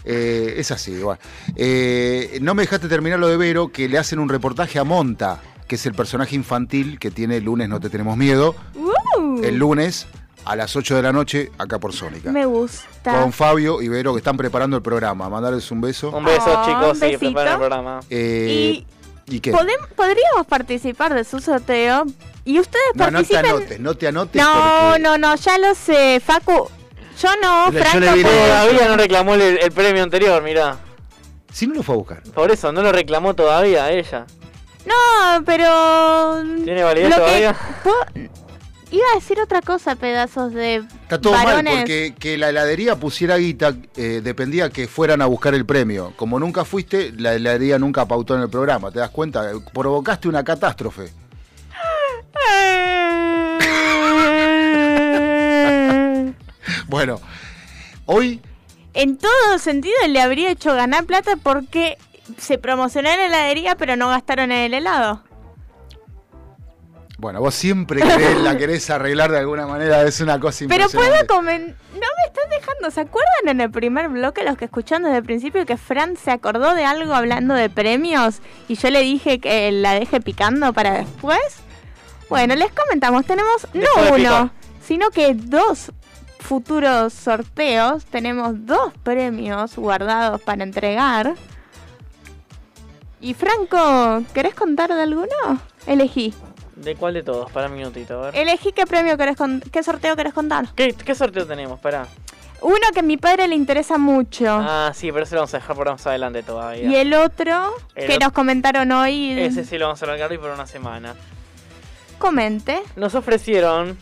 eh, es así, igual. Bueno. Eh, no me dejaste terminar lo de Vero, que le hacen un reportaje a Monta, que es el personaje infantil que tiene el lunes No Te Tenemos Miedo. Uh. El lunes... a las ocho de la noche, acá por Sónica. Me gusta. Con Fabio y Vero, que están preparando el programa. Mandarles un beso. Un beso, oh, chicos. Sí, preparan el programa. Eh, ¿Y, ¿Y qué? Podríamos participar de su sorteo. Y ustedes no, participen... No, no te anotes, no te anotes. No, porque... no, no, ya lo sé, Facu. Yo no, la, Franco. Yo todavía no reclamó el, el premio anterior, mirá. Si no lo fue a buscar. Por eso, no lo reclamó todavía ella. No, pero... ¿Tiene validez todavía? Que... Iba a decir otra cosa, pedazos de Está todo varones. Mal, porque que la heladería pusiera guita eh, dependía que fueran a buscar el premio. Como nunca fuiste, la heladería nunca pautó en el programa, ¿te das cuenta? Provocaste una catástrofe. Bueno, hoy... En todo sentido le habría hecho ganar plata porque se promocionó en la heladería pero no gastaron en el helado. Bueno, vos siempre querés, la querés arreglar de alguna manera, es una cosa impresionante. Pero puedo comentar, no me están dejando, ¿se acuerdan en el primer bloque, los que escucharon desde el principio, que Fran se acordó de algo hablando de premios y yo le dije que la deje picando para después? Bueno, les comentamos, tenemos no uno, sino que dos futuros sorteos, tenemos dos premios guardados para entregar. Y Franco, ¿querés contar de alguno? Elegí. ¿De cuál de todos? Para un minutito, a ver. Elegí qué premio querés contar. ¿Qué sorteo querés contar? ¿Qué, qué sorteo tenemos? Pará. Uno que a mi padre le interesa mucho. Ah, sí, pero ese lo vamos a dejar por más adelante todavía. Y el otro el que otro... nos comentaron hoy. Ese sí lo vamos a alargar hoy por una semana. Comente. Nos ofrecieron,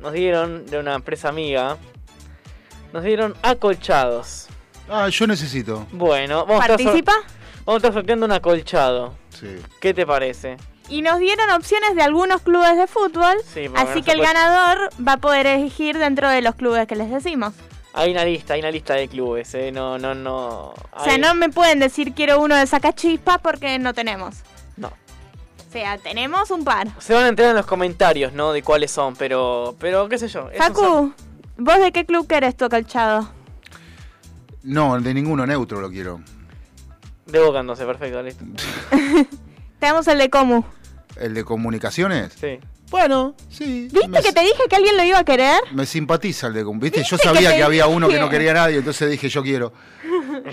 nos dieron de una empresa amiga, nos dieron acolchados. Ah, yo necesito. Bueno, vamos ¿Participa? a estar sort... Vamos a estar sorteando un acolchado. Sí. ¿Qué te parece? Y nos dieron opciones de algunos clubes de fútbol, sí, así que el puede... ganador va a poder elegir dentro de los clubes que les decimos. Hay una lista, hay una lista de clubes, ¿eh? No, no, no... Hay... O sea, no me pueden decir quiero uno de Sacachispas porque no tenemos. No. O sea, tenemos un par. Se van a enterar en los comentarios, ¿no? De cuáles son, pero... Pero, qué sé yo. Facu, son... ¿vos de qué club querés tu acolchado? No, de ninguno, neutro lo quiero. De Boca, entonces, perfecto, listo. Tenemos el de Comu. ¿El de comunicaciones? Sí. Bueno, sí. ¿Viste me... que te dije que alguien lo iba a querer? Me simpatiza el de Comu. ¿Viste? ¿Viste? Yo sabía que, que había uno que no quería a nadie, entonces dije yo quiero.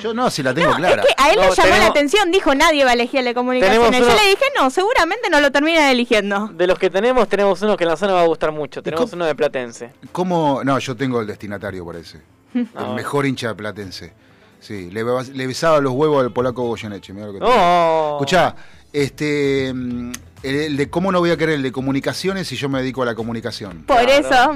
Yo no, si la tengo no, clara. Es que a él no, le llamó tenemos... la atención, dijo nadie va a elegir el de comunicaciones. Uno... Yo le dije no, seguramente no lo terminan eligiendo. De los que tenemos, tenemos uno que en la zona va a gustar mucho. Tenemos uno de Platense. ¿Cómo? No, yo tengo el destinatario, parece. No. El mejor hincha de Platense. Sí, le, le besaba los huevos al polaco Goyeneche. Mirá lo que te digo. Oh. Escuchá, este, el, el de cómo no voy a querer el de comunicaciones si yo me dedico a la comunicación. Por claro. Eso,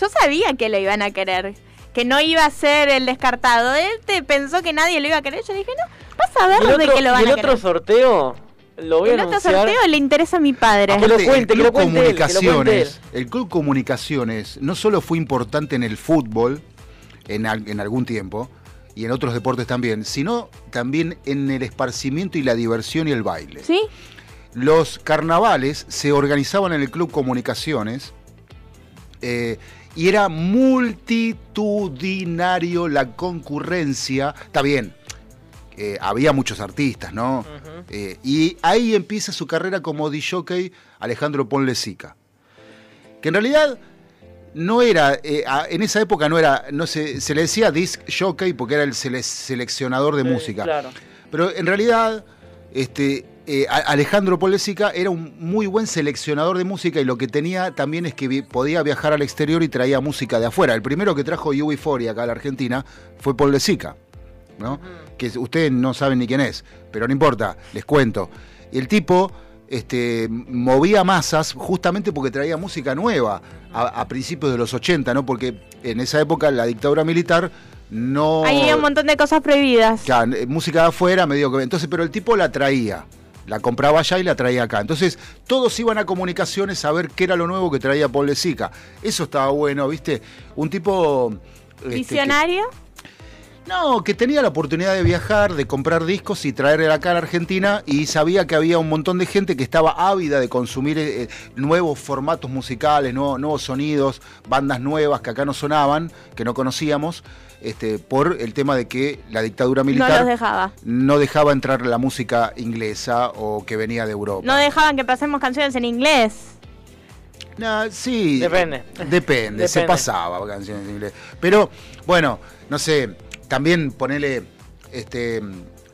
yo sabía que lo iban a querer, que no iba a ser el descartado. Él te pensó que nadie lo iba a querer. Yo dije, no, vas a ver de qué lo van a querer. ¿Y el otro sorteo? Lo voy a el otro anunciar. sorteo le interesa a mi padre. Aparte, que lo cuente, el Club que lo Comunicaciones, él, que lo el Club Comunicaciones no solo fue importante en el fútbol, en, en algún tiempo, y en otros deportes también, sino también en el esparcimiento y la diversión y el baile. ¿Sí? Los carnavales se organizaban en el Club Comunicaciones eh, y era multitudinario la concurrencia. Está bien, eh, había muchos artistas, ¿no? Uh-huh. Eh, y ahí empieza su carrera como disjockey Alejandro Ponlecica, que en realidad... No era, eh, en esa época no era, no se, se le decía disc jockey porque era el sele- seleccionador de sí, música. Claro. Pero en realidad, este, eh, Alejandro Ponlecica era un muy buen seleccionador de música y lo que tenía también es que vi- podía viajar al exterior y traía música de afuera. El primero que trajo Euphoria acá a la Argentina fue Ponlecica, ¿no? Uh-huh. Que ustedes no saben ni quién es, pero no importa, les cuento. El tipo... Este, movía masas justamente porque traía música nueva a, a principios de los ochenta, ¿no? Porque en esa época la dictadura militar no... Había un montón de cosas prohibidas. Claro, música de afuera, medio que... Entonces, pero el tipo la traía, la compraba allá y la traía acá. Entonces, todos iban a comunicaciones a ver qué era lo nuevo que traía Ponlecica. Eso estaba bueno, ¿viste? Un tipo... ¿Visionario? Este, que... No, que tenía la oportunidad de viajar, de comprar discos y traerle acá a la Argentina y sabía que había un montón de gente que estaba ávida de consumir eh, nuevos formatos musicales, nuevo, nuevos sonidos, bandas nuevas que acá no sonaban, que no conocíamos, este, por el tema de que la dictadura militar no los dejaba. No dejaba entrar la música inglesa o que venía de Europa. No dejaban que pasemos canciones en inglés. No, sí. Depende. Depende, depende. Se pasaba canciones en inglés. Pero, bueno, no sé... También ponele, este,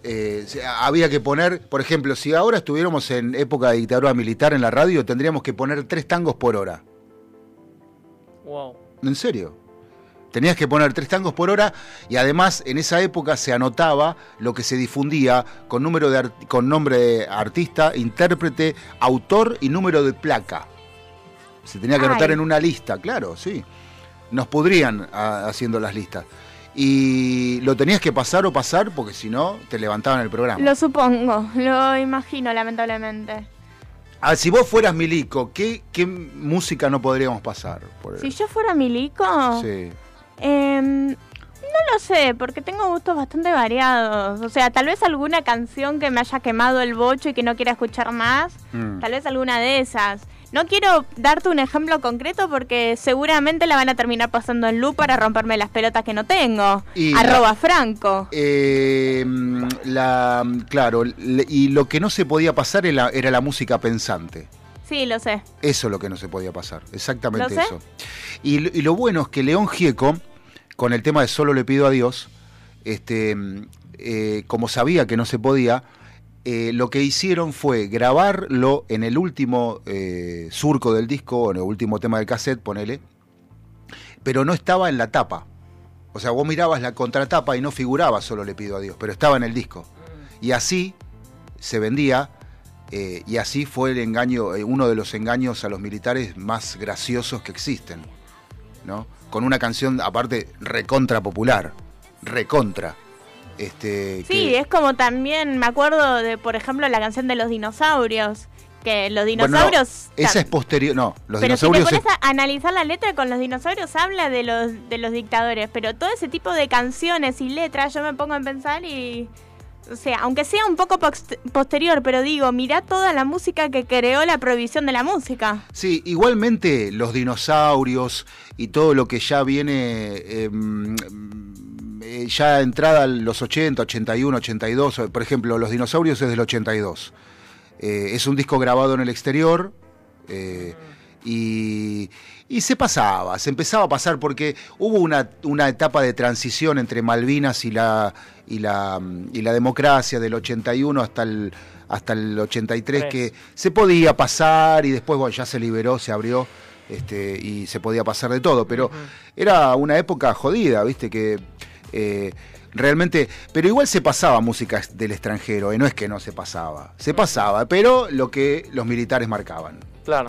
eh, había que poner, por ejemplo, si ahora estuviéramos en época de dictadura militar en la radio, tendríamos que poner tres tangos por hora. Wow. ¿En serio? Tenías que poner tres tangos por hora y además en esa época se anotaba lo que se difundía con, número de art- con nombre de artista, intérprete, autor y número de placa. Se tenía que Ay. anotar en una lista, claro, sí. Nos pudrían a, haciendo las listas. Y lo tenías que pasar o pasar porque si no te levantaban el programa. Lo supongo, lo imagino lamentablemente. Ah, si vos fueras milico, ¿qué, qué música no podríamos pasar? Por el... Si yo fuera milico, sí. eh, no lo sé, porque tengo gustos bastante variados. O sea, tal vez alguna canción que me haya quemado el bocho y que no quiera escuchar más, mm. tal vez alguna de esas. No quiero darte un ejemplo concreto porque seguramente la van a terminar pasando en loop para romperme las pelotas que no tengo. Y Arroba la, Franco. Eh, la, claro, y lo que no se podía pasar era, era la música pensante. Sí, lo sé. Eso es lo que no se podía pasar, exactamente ¿Lo eso. Sé? Y, y lo bueno es que León Gieco, con el tema de Solo le pido a Dios, este, eh, como sabía que no se podía... Eh, lo que hicieron fue grabarlo en el último eh, surco del disco, en el último tema del cassette, ponele, pero no estaba en la tapa. O sea, vos mirabas la contratapa y no figuraba Solo le pido a Dios, pero estaba en el disco. Y así se vendía, eh, y así fue el engaño, eh, uno de los engaños a los militares más graciosos que existen, ¿no? Con una canción, aparte, recontra popular, recontra. Este, sí, que... es como también, me acuerdo de, por ejemplo, la canción de los dinosaurios, que los dinosaurios... Bueno, no, esa es posterior, no, los pero dinosaurios... Pero si te pones es... a analizar la letra con los dinosaurios, habla de los, de los dictadores, pero todo ese tipo de canciones y letras yo me pongo a pensar y... O sea, aunque sea un poco post- posterior, pero digo, mirá toda la música que creó la prohibición de la música. Sí, igualmente los dinosaurios y todo lo que ya viene... Eh, ya entrada los ochenta, ochenta y uno, ochenta y dos, por ejemplo, los dinosaurios es del ochenta y dos. Eh, es un disco grabado en el exterior. Eh, y, y se pasaba, se empezaba a pasar, porque hubo una, una etapa de transición entre Malvinas y la, y la, y la democracia del ochenta y uno hasta el, hasta el ochenta y tres, que se podía pasar y después, bueno, ya se liberó, se abrió. Este, y se podía pasar de todo, pero uh-huh. era una época jodida, viste, que eh, realmente, pero igual se pasaba música del extranjero, eh, no es que no se pasaba, se pasaba, pero lo que los militares marcaban. Claro.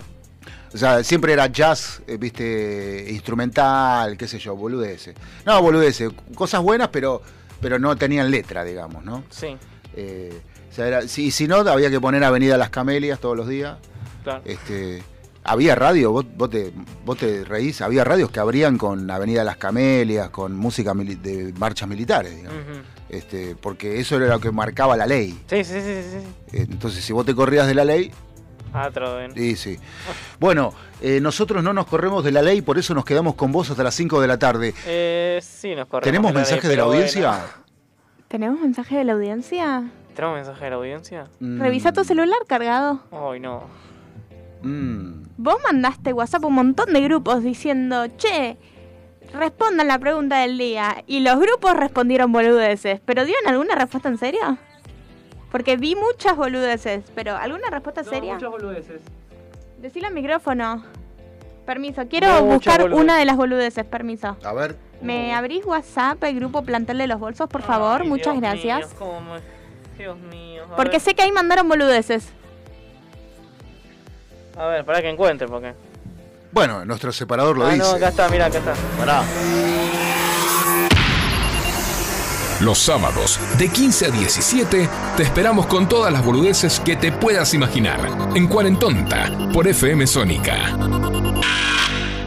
O sea, siempre era jazz, eh, viste, instrumental, qué sé yo, boludeces. No, boludeces, cosas buenas, pero, pero no tenían letra, digamos, ¿no? Sí. Eh, o sea, era, si, si no, había que poner Avenida Las Camelias todos los días. Claro. Este, había radio, vos, vos, te, vos te reís, había radios que abrían con Avenida Las Camelias, con música mili- de marchas militares, digamos. Uh-huh. Este, porque eso era lo que marcaba la ley. Sí, sí, sí, sí. Entonces, si vos te corrías de la ley... Ah, todo bien. Sí, sí. Bueno, eh, nosotros no nos corremos de la ley, por eso nos quedamos con vos hasta las cinco de la tarde. Eh, sí, nos corremos. ¿Tenemos mensajes de la audiencia? ¿Tenemos mensajes de la audiencia? ¿Tenemos mensajes de la audiencia? Mm. Revisa tu celular cargado. Ay, no. Mm. Vos mandaste WhatsApp a un montón de grupos diciendo, che, respondan la pregunta del día. Y los grupos respondieron boludeces. ¿Pero dieron alguna respuesta en serio? Porque vi muchas boludeces. ¿Pero alguna respuesta no, seria? Muchas boludeces. Decile al micrófono. Permiso, quiero no, buscar una de las boludeces, permiso. A ver. ¿Me oh. abrís WhatsApp, el grupo Plantel de los Bolsos, por favor? Ay, muchas Dios gracias. Mío, cómo... Dios mío. A Porque ver. Sé que ahí mandaron boludeces. A ver, pará que encuentre, porque... Bueno, nuestro separador lo ah, dice. Ah, no, acá está, mirá, acá está. Pará. Los sábados, de quince a diecisiete, te esperamos con todas las boludeces que te puedas imaginar. En Cuarentonta, por F M Sónica.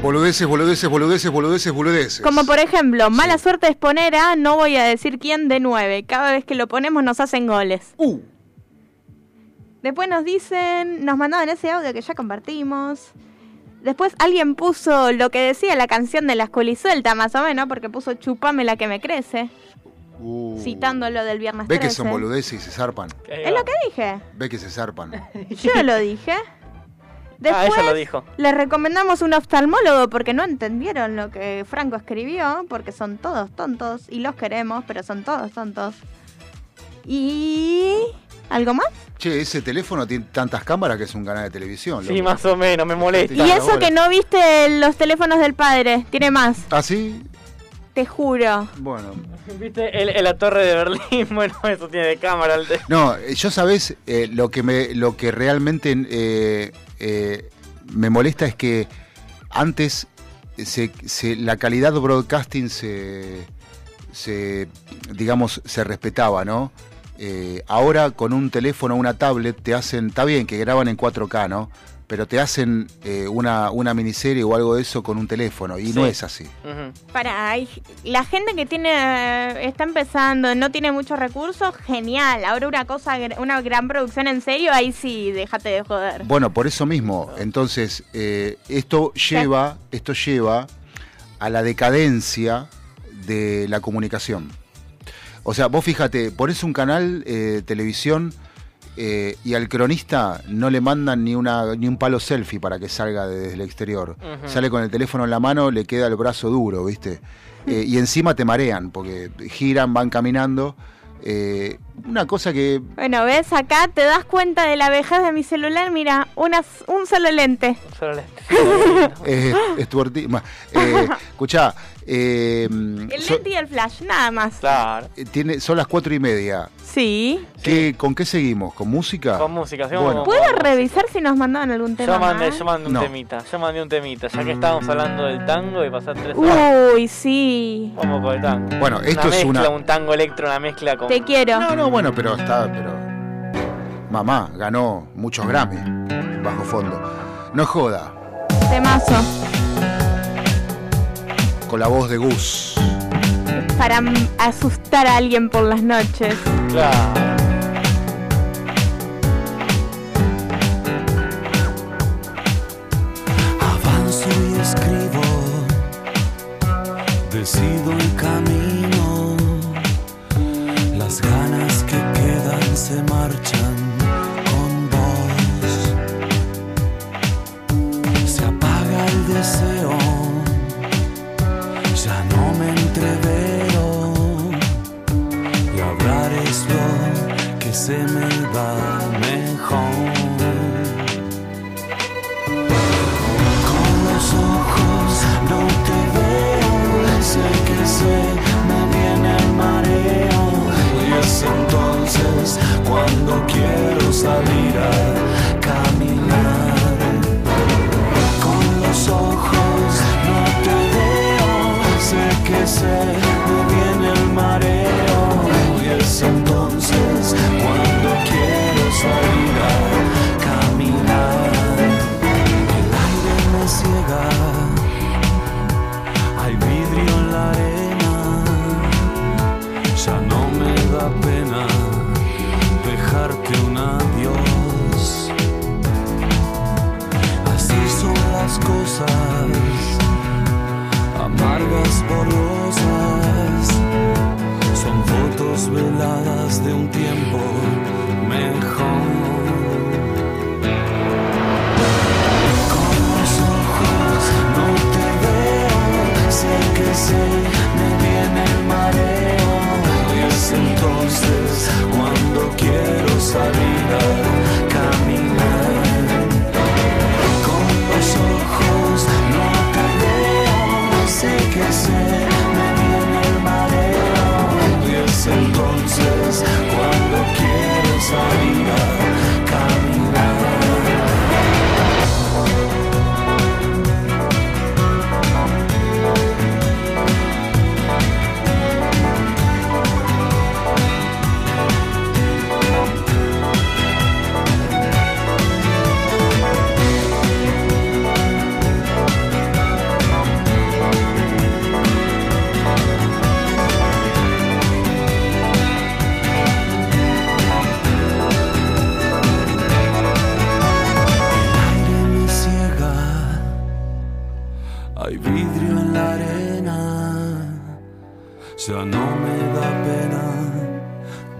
Boludeces, boludeces, boludeces, boludeces, boludeces. Como por ejemplo, mala suerte es poner a, no voy a decir quién, de nueve. Cada vez que lo ponemos nos hacen goles. Uh. Después nos dicen, nos mandaban ese audio que ya compartimos. Después alguien puso lo que decía la canción de la esculisuelta, más o menos, porque puso chupame la que me crece. Uh, citando lo del viernes trece. Ve que son boludeces y se zarpan. Es lo que dije. Ve que se zarpan. Yo lo dije. Después ah, ella lo dijo. Les recomendamos un oftalmólogo porque no entendieron lo que Franco escribió, porque son todos tontos y los queremos, pero son todos tontos. Y... ¿algo más? Che, ese teléfono tiene tantas cámaras que es un canal de televisión. Sí, más o menos, me molesta. Y eso que no viste los teléfonos del padre, tiene más. ¿Ah, sí? Te juro. Bueno. ¿Viste el, el, la torre de Berlín? Bueno, eso tiene de cámara. El te... No, yo sabés, eh, lo que me lo que realmente eh, eh, me molesta es que antes se, se, la calidad de broadcasting se, se, digamos, se respetaba, ¿no? Eh, ahora con un teléfono, una tablet, te hacen, está bien que graban en cuatro K, ¿no? Pero te hacen eh, una, una miniserie o algo de eso con un teléfono y sí. no es así. Uh-huh. Para la gente que tiene está empezando, no tiene muchos recursos, genial. Ahora una cosa, una gran producción en serio, ahí sí, déjate de joder. Bueno, por eso mismo. Entonces, eh, esto lleva, ¿qué? Esto lleva a la decadencia de la comunicación. O sea, vos fíjate, ponés un canal eh, televisión eh, y al cronista no le mandan ni una ni un palo selfie para que salga desde el exterior. Uh-huh. Sale con el teléfono en la mano, le queda el brazo duro, ¿viste? Eh, y encima te marean, porque giran, van caminando. Eh, una cosa que... Bueno, ves, acá te das cuenta de la vejez de mi celular, mira, una, un solo lente. Un solo lente. eh, es tu ortima. Eh, escuchá... Eh, el so, lente y el flash, nada más. Claro. Tiene, son las cuatro y media. Sí. ¿Qué, sí. ¿Con qué seguimos? ¿Con música? Con música. ¿Sí? Bueno. ¿Puedo revisar si nos mandaban algún tema? Yo mandé, yo mandé un no. temita. Yo mandé un temita, ya que estábamos hablando del tango y pasar tres horas. Uy, sí. Vamos por el tango. Bueno, esto una es mezcla, una... un tango electro, una mezcla con... Te quiero. No, no, bueno, pero está... pero Mamá ganó muchos Grammys bajo fondo. No joda. Temazo. Con la voz de Gus. Para asustar a alguien por las noches. Claro. Avanzo y escribo. Decido el camino. Las ganas que quedan se marchan con vos.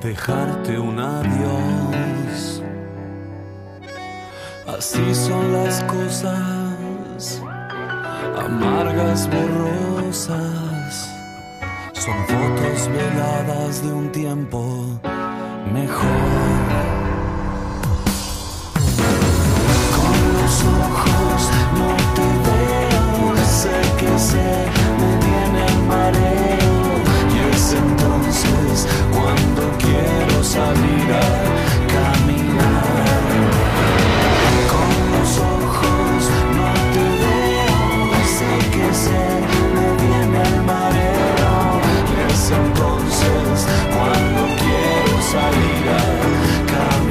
dejarte un adiós. Así son las cosas, amargas, borrosas. Son fotos veladas de un tiempo mejor. Ojos, no te veo, sé que sé, me tiene el mareo. Y es entonces cuando quiero salir a caminar. Con los ojos, no te veo, sé que sé, me tiene el mareo. Y es entonces cuando quiero salir a caminar.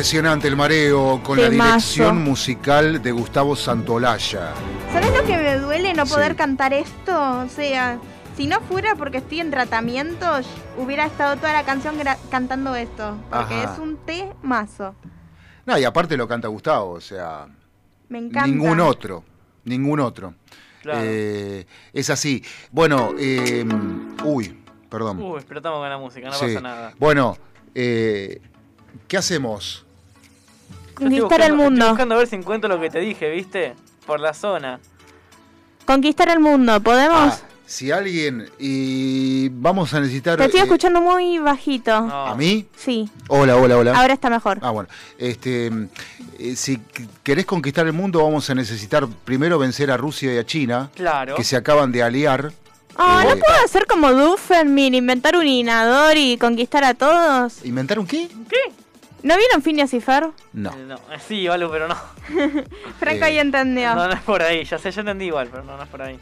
Impresionante el mareo con Temazo. La dirección musical de Gustavo Santolaya. ¿Sabes lo que me duele no poder sí. cantar esto? O sea, si no fuera porque estoy en tratamiento, hubiera estado toda la canción cantando esto. Porque Ajá. es un temazo. No, y aparte lo canta Gustavo, o sea... Me encanta. Ningún otro, ningún otro. Claro. Eh, es así. Bueno, eh, uy, perdón. Uy, explotamos con la música, no sí. pasa nada. Bueno, eh... ¿qué hacemos? Conquistar el mundo. Estoy buscando a ver si encuentro lo que te dije, ¿viste? Por la zona. Conquistar el mundo, ¿podemos? Ah, si alguien... Y vamos a necesitar... Te estoy eh... escuchando muy bajito. No. ¿A mí? Sí. Hola, hola, hola. Ahora está mejor. Ah, bueno. Este, eh, si querés conquistar el mundo, vamos a necesitar primero vencer a Rusia y a China. Claro. Que se acaban de aliar. Oh, ¿no puedo hacer como Duffermin, inventar un inador y conquistar a todos? ¿Inventar un qué? ¿Qué? ¿No vieron Phineas y Ferb? No. Eh, no. Sí, Balu, pero no. Franco eh. ahí entendió. No, no es por ahí. Ya sé, yo entendí igual, pero no, no es por ahí.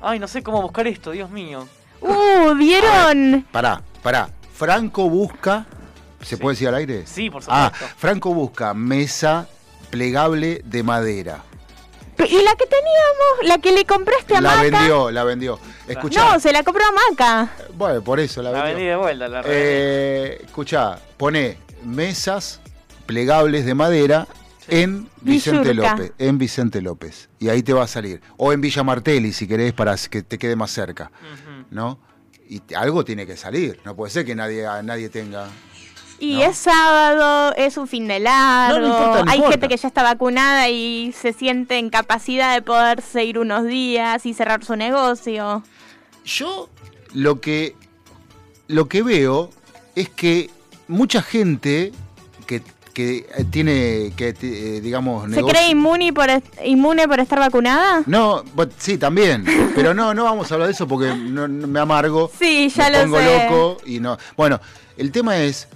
Ay, no sé cómo buscar esto, Dios mío. Uh, ¿vieron? Ver, pará, pará. Franco busca... ¿Se sí. puede decir al aire? Sí, por supuesto. Ah, Franco busca mesa plegable de madera. ¿Y la que teníamos? ¿La que le compraste a la Maca? La vendió, la vendió. Escuchá, no, se la compró a Maca. Bueno, por eso la vendió. La vendí de vuelta, la eh, escuchá, poné mesas plegables de madera sí. en Vicente Villurca. López. En Vicente López. Y ahí te va a salir. O en Villa Martelli, si querés, para que te quede más cerca. Uh-huh. ¿No? Y algo tiene que salir. No puede ser que nadie, nadie tenga... Y no. es sábado, es un fin de largo, no, no importa, no hay importa. Gente que ya está vacunada y se siente en capacidad de poderse ir unos días y cerrar su negocio. Yo lo que, lo que veo es que mucha gente que, que tiene, que digamos... ¿Se negocio... cree inmune por, inmune por estar vacunada? No, but, sí, también, pero no, no vamos a hablar de eso porque no, no, me amargo, sí, ya me lo pongo sé. Loco y no... Bueno, el tema es...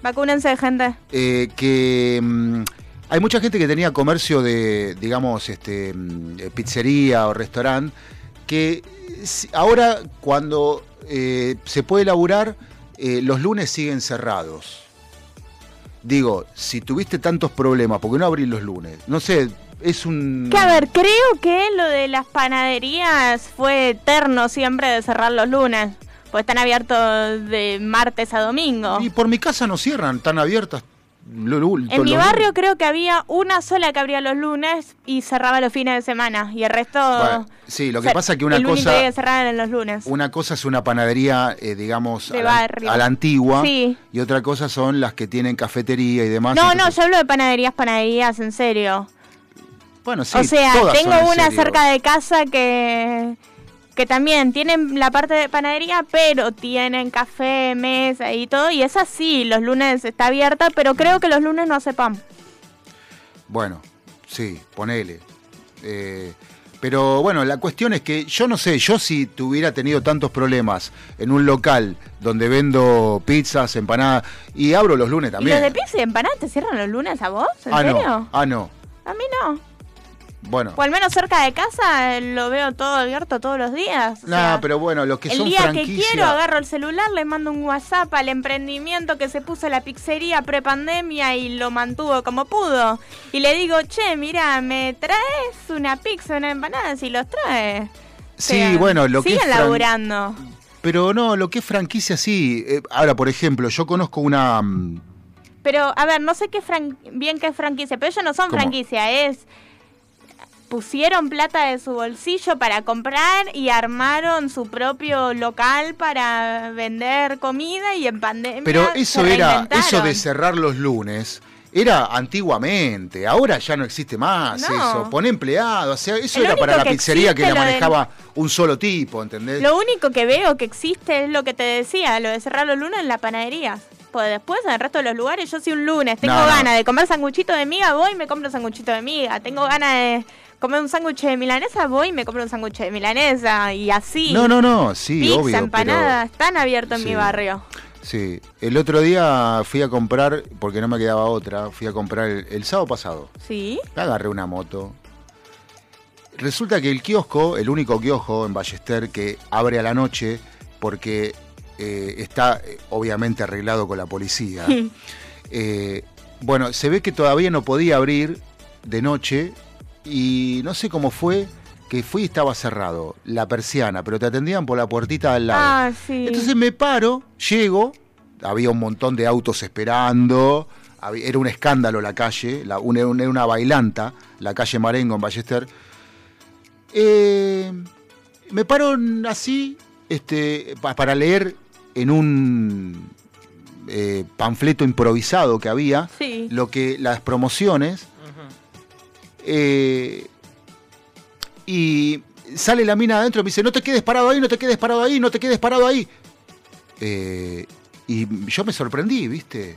Vacúnense, gente. Eh, que um, hay mucha gente que tenía comercio de, digamos, este, pizzería o restaurante, que ahora cuando eh, se puede laburar, eh, los lunes siguen cerrados. Digo, si tuviste tantos problemas, ¿por qué no abrís los lunes? No sé, es un... Que a ver, creo que lo de las panaderías fue eterno siempre de cerrar los lunes. Pues están abiertos de martes a domingo. Y por mi casa no cierran, están abiertas. Lo, lo, en mi barrio lunes. Creo que había una sola que abría los lunes y cerraba los fines de semana. Y el resto... Bueno, sí, lo que o sea, pasa es que una cosa... Que cerraban los lunes. Una cosa es una panadería, eh, digamos, de a, barrio. La, a la antigua. Sí. Y otra cosa son las que tienen cafetería y demás. No, entonces... no, yo hablo de panaderías, panaderías, en serio. Bueno, sí, o sea, todas tengo son una serio. Cerca de casa que... que también tienen la parte de panadería, pero tienen café, mesa y todo, y es así, los lunes está abierta, pero creo que los lunes no hace pan. Bueno, sí, ponele. Eh, pero bueno, la cuestión es que yo no sé, yo si tuviera tenido tantos problemas en un local donde vendo pizzas, empanadas, y abro los lunes también. ¿Y los de pizza y empanadas te cierran los lunes a vos? ¿En ah, serio? No. Ah, no. A mí no. Bueno. O al menos cerca de casa lo veo todo abierto todos los días. No, nah, pero bueno, los que son franquicias... El día franquicia... que quiero agarro el celular, le mando un WhatsApp al emprendimiento que se puso la pizzería prepandemia y lo mantuvo como pudo. Y le digo, che, mira, ¿me traes una pizza, una empanada? Si los traes. Sí, bueno, lo Sigan que Sigan laburando. Pero no, lo que es franquicia sí. Eh, ahora, por ejemplo, yo conozco una... Pero, a ver, no sé qué fran... bien qué es franquicia, pero ellos no son ¿Cómo? franquicia, es... Pusieron plata de su bolsillo para comprar y armaron su propio local para vender comida y en pandemia. Pero eso era, eso de cerrar los lunes, era antiguamente, ahora ya no existe más no. eso. Pon empleado, o sea, eso era para la pizzería que la manejaba del... un solo tipo, ¿entendés? Lo único que veo que existe es lo que te decía, lo de cerrar los lunes en las panaderías. Pues después en el resto de los lugares, yo si un lunes tengo no, ganas no. de comer sanguchito de miga, voy y me compro un sanguchito de miga. Tengo ganas de comer un sándwich de milanesa, voy y me compro un sándwich de milanesa. Y así. No, no, no, sí, pizza, obvio. empanadas, pero... tan abierto en sí. mi barrio. Sí, el otro día fui a comprar, porque no me quedaba otra, fui a comprar el, el sábado pasado. Sí. Agarré una moto. Resulta que el kiosco, el único kiosco en Ballester que abre a la noche, porque... Eh, está eh, obviamente arreglado con la policía. Eh, bueno, se ve que todavía no podía abrir de noche y no sé cómo fue que fui y estaba cerrado, la persiana, pero te atendían por la puertita al lado. Ah, sí. Entonces me paro, llego, había un montón de autos esperando, había, era un escándalo la calle, la, una, era una bailanta, la calle Marengo en Ballester. Eh, me paro así este, para leer... en un eh, panfleto improvisado que había, sí. lo que las promociones, uh-huh. eh, y sale la mina adentro y me dice, no te quedes parado ahí, no te quedes parado ahí, no te quedes parado ahí. Eh, y yo me sorprendí, ¿viste?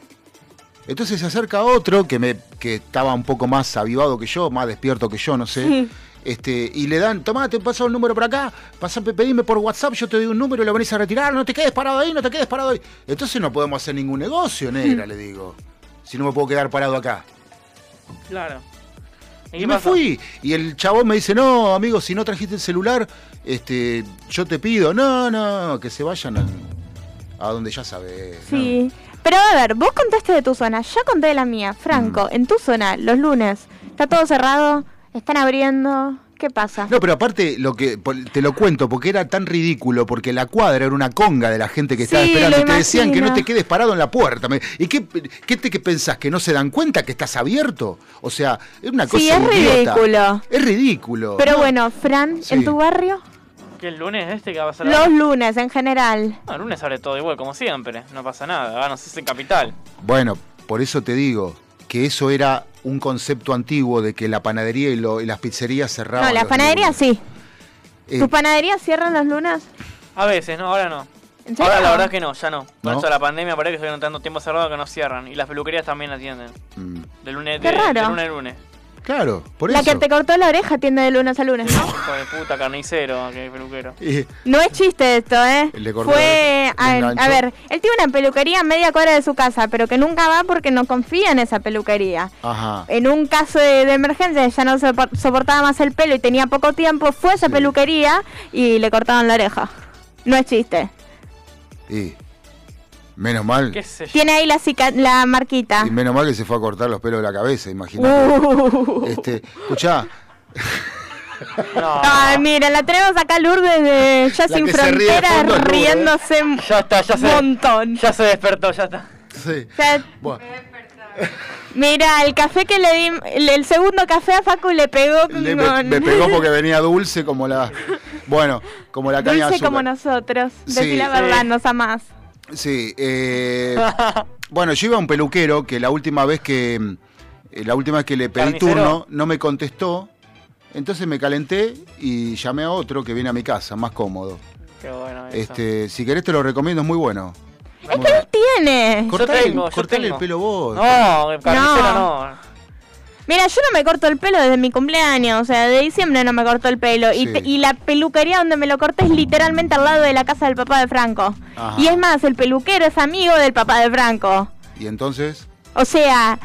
Entonces se acerca otro que, me, que estaba un poco más avivado que yo, más despierto que yo, no sé. Sí. Este, y le dan, tomá, te paso un número por acá, pasá, pedime por WhatsApp, yo te doy un número y lo venís a retirar, no te quedes parado ahí, no te quedes parado ahí. Entonces no podemos hacer ningún negocio, negra, mm. le digo, si no me puedo quedar parado acá. Claro. Y, y me fui, y el chabón me dice, no, amigo, si no trajiste el celular, este, yo te pido, no, no, que se vayan a, a donde ya sabés. Sí, ¿no? Pero a ver, vos contaste de tu zona, yo conté de la mía, Franco, mm. en tu zona, los lunes, está todo cerrado. Están abriendo, ¿qué pasa? No, pero aparte, lo que te lo cuento, porque era tan ridículo, porque la cuadra era una conga de la gente que estaba sí, esperando. Y te decían que no te quedes parado en la puerta. ¿Y qué, qué te qué pensás? ¿Que no se dan cuenta que estás abierto? O sea, es una cosa idiota. Sí, es ridículo. Es ridículo. Pero ¿no? bueno, Fran, sí. ¿en tu barrio? ¿Qué el lunes este que va a pasar? Los lunes, en general. No, el lunes abre todo igual, como siempre. No pasa nada, van a hacerse en Capital. Bueno, por eso te digo que eso era... un concepto antiguo de que la panadería y, lo, y las pizzerías cerraban. No, las panaderías sí. Eh, ¿Tus panaderías cierran las lunas? A veces, no, ahora no. Ahora la verdad que no, ya no. Con ¿No? esto de la pandemia parece que están tanto tiempo cerrado que no cierran. Y las peluquerías también atienden. Mm. De lunes, de, de lunes a lunes. Claro, por eso. La que te cortó la oreja atiende de lunes a lunes, ¿no? Hijo de puta, carnicero, que peluquero. Y... No es chiste esto, ¿eh? Le cortó Fue, a, a ver, él tiene una peluquería a media cuadra de su casa, pero que nunca va porque no confía en esa peluquería. Ajá. En un caso de, de emergencia, ya no soportaba más el pelo y tenía poco tiempo, fue a esa sí. peluquería y le cortaron la oreja. No es chiste. Y... Menos mal. Tiene ahí la, la marquita. Y menos mal que se fue a cortar los pelos de la cabeza, imagínate. Uh. Este, escuchá. No. Ay, mira, la tenemos acá Lourdes de Ya Sin Fronteras ríe riéndose un ¿eh? ya está, ya se, montón. Ya se despertó, ya está. Sí. Ya, bueno. Mira, el café que le di, el segundo café a Facu le pegó con... Le, me, me pegó porque venía dulce como la... Bueno, como la caña dulce azúcar. Como nosotros, decí sí, la verdad, eh. nos amás. Sí, eh, bueno, yo iba a un peluquero que la última vez que la última vez que le pedí ¿Carnicero? turno no me contestó, entonces me calenté y llamé a otro que viene a mi casa, más cómodo. Qué bueno eso. Este, si querés te lo recomiendo, es muy bueno. Es muy que él tiene. Cortale, yo tengo, yo cortale tengo. el pelo vos. No, el carnicero no. no. Mira, yo no me corto el pelo desde mi cumpleaños, o sea, de diciembre no me corto el pelo. Sí. Y, te, y la peluquería donde me lo corté es literalmente al lado de la casa del papá de Franco. Ajá. Y es más, el peluquero es amigo del papá de Franco. ¿Y entonces? O sea,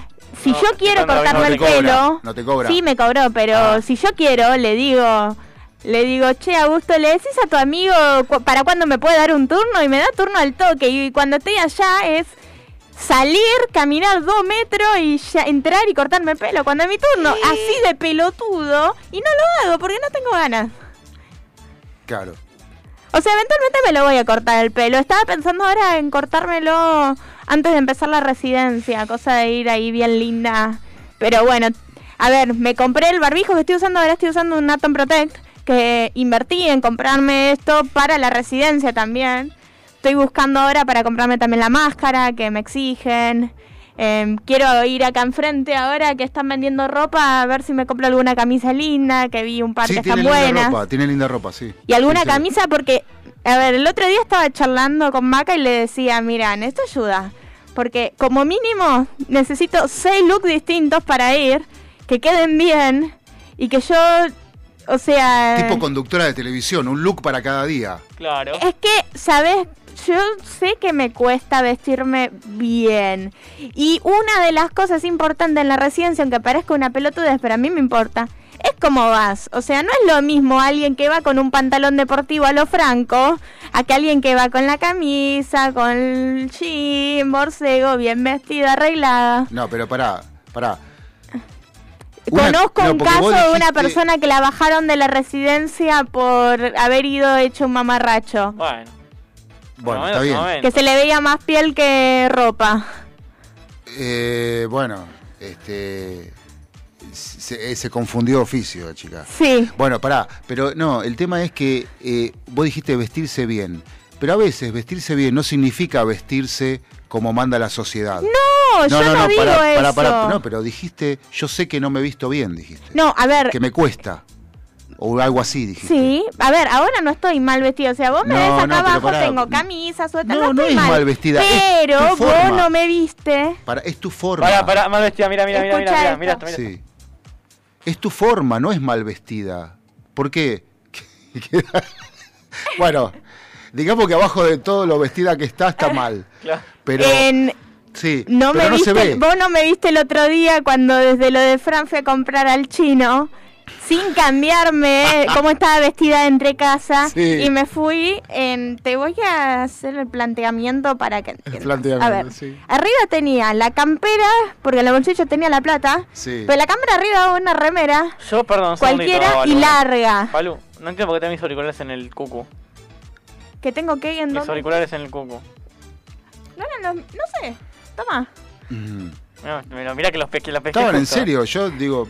si no, yo quiero cortarme no el cobra, pelo... No te cobra. Sí, me cobró, pero ah. si yo quiero, le digo... Le digo, che, Augusto, ¿le decís a tu amigo cu- para cuándo me puede dar un turno? Y me da turno al toque. Y cuando estoy allá es... salir, caminar dos metros y ya entrar y cortarme el pelo cuando es mi turno. ¿Qué? Así de pelotudo. Y no lo hago porque no tengo ganas. Claro. O sea, eventualmente me lo voy a cortar el pelo. Estaba pensando ahora en cortármelo antes de empezar la residencia, cosa de ir ahí bien linda. Pero bueno, a ver, me compré el barbijo que estoy usando, ahora estoy usando un Atom Protect, que invertí en comprarme esto para la residencia también. Estoy buscando ahora para comprarme también la máscara que me exigen. Eh, quiero ir acá enfrente ahora que están vendiendo ropa a ver si me compro alguna camisa linda, que vi un par sí, que están buenas. Sí, tiene linda ropa, tiene linda ropa, sí. Y alguna sí, camisa sí. Porque, a ver, el otro día estaba charlando con Maca y le decía, miran, esto ayuda, porque como mínimo necesito seis looks distintos para ir, que queden bien y que yo... O sea... Tipo conductora de televisión, un look para cada día. Claro. Es que, ¿sabes? Yo sé que me cuesta vestirme bien. Y una de las cosas importantes en la residencia, aunque parezca una pelotudez, pero a mí me importa, es cómo vas. O sea, no es lo mismo alguien que va con un pantalón deportivo a lo Franco, a que alguien que va con la camisa, con el jean, borcego, bien vestida, arreglada. No, pero pará, pará. Una, Conozco no, un caso dijiste... de una persona que la bajaron de la residencia por haber ido hecho un mamarracho. Bueno, bueno, bueno está bien. Momento. Que se le veía más piel que ropa. Eh, bueno, este se, se confundió oficio, chica. Sí. Bueno, pará, pero no, el tema es que eh, vos dijiste vestirse bien, pero a veces vestirse bien no significa vestirse como manda la sociedad. No, no yo no, no, no digo para, eso. Para, para, no, pero dijiste, yo sé que no me he visto bien, dijiste. No, a ver. Que me cuesta. O algo así, dijiste. Sí, a ver, ahora no estoy mal vestida. O sea, vos me no, ves acá no, abajo, para... tengo camisa, suéter, no, no, no estoy no es mal, mal vestida. Pero es vos no me viste. Para, es tu forma. Para, para, mal vestida, mira, mira, mira, mira, mira, mira. Sí. Es tu forma, no es mal vestida. ¿Por qué? Bueno. Digamos que abajo de todo lo vestida que está, está mal. Claro. Pero, en... sí, no, pero me no viste, se ve. Vos no me viste el otro día cuando desde lo de Fran fui a comprar al chino, sin cambiarme, cómo estaba vestida entre casa, sí. Y me fui en... Te voy a hacer el planteamiento para que entiendas. El planteamiento, a ver, sí. Arriba tenía la campera, porque en la bolsillo tenía la plata, sí. Pero la campera arriba una remera, yo, perdón, cualquiera no, Balu, y larga. Balu, no entiendo por qué tenés mis auriculares en el cucu. Que tengo que ir en los auriculares en el coco. No, no, no, no sé. Toma. Mm. No, mira que los pesqué. Los pesqué estaban justo, en serio, ¿eh? Yo digo...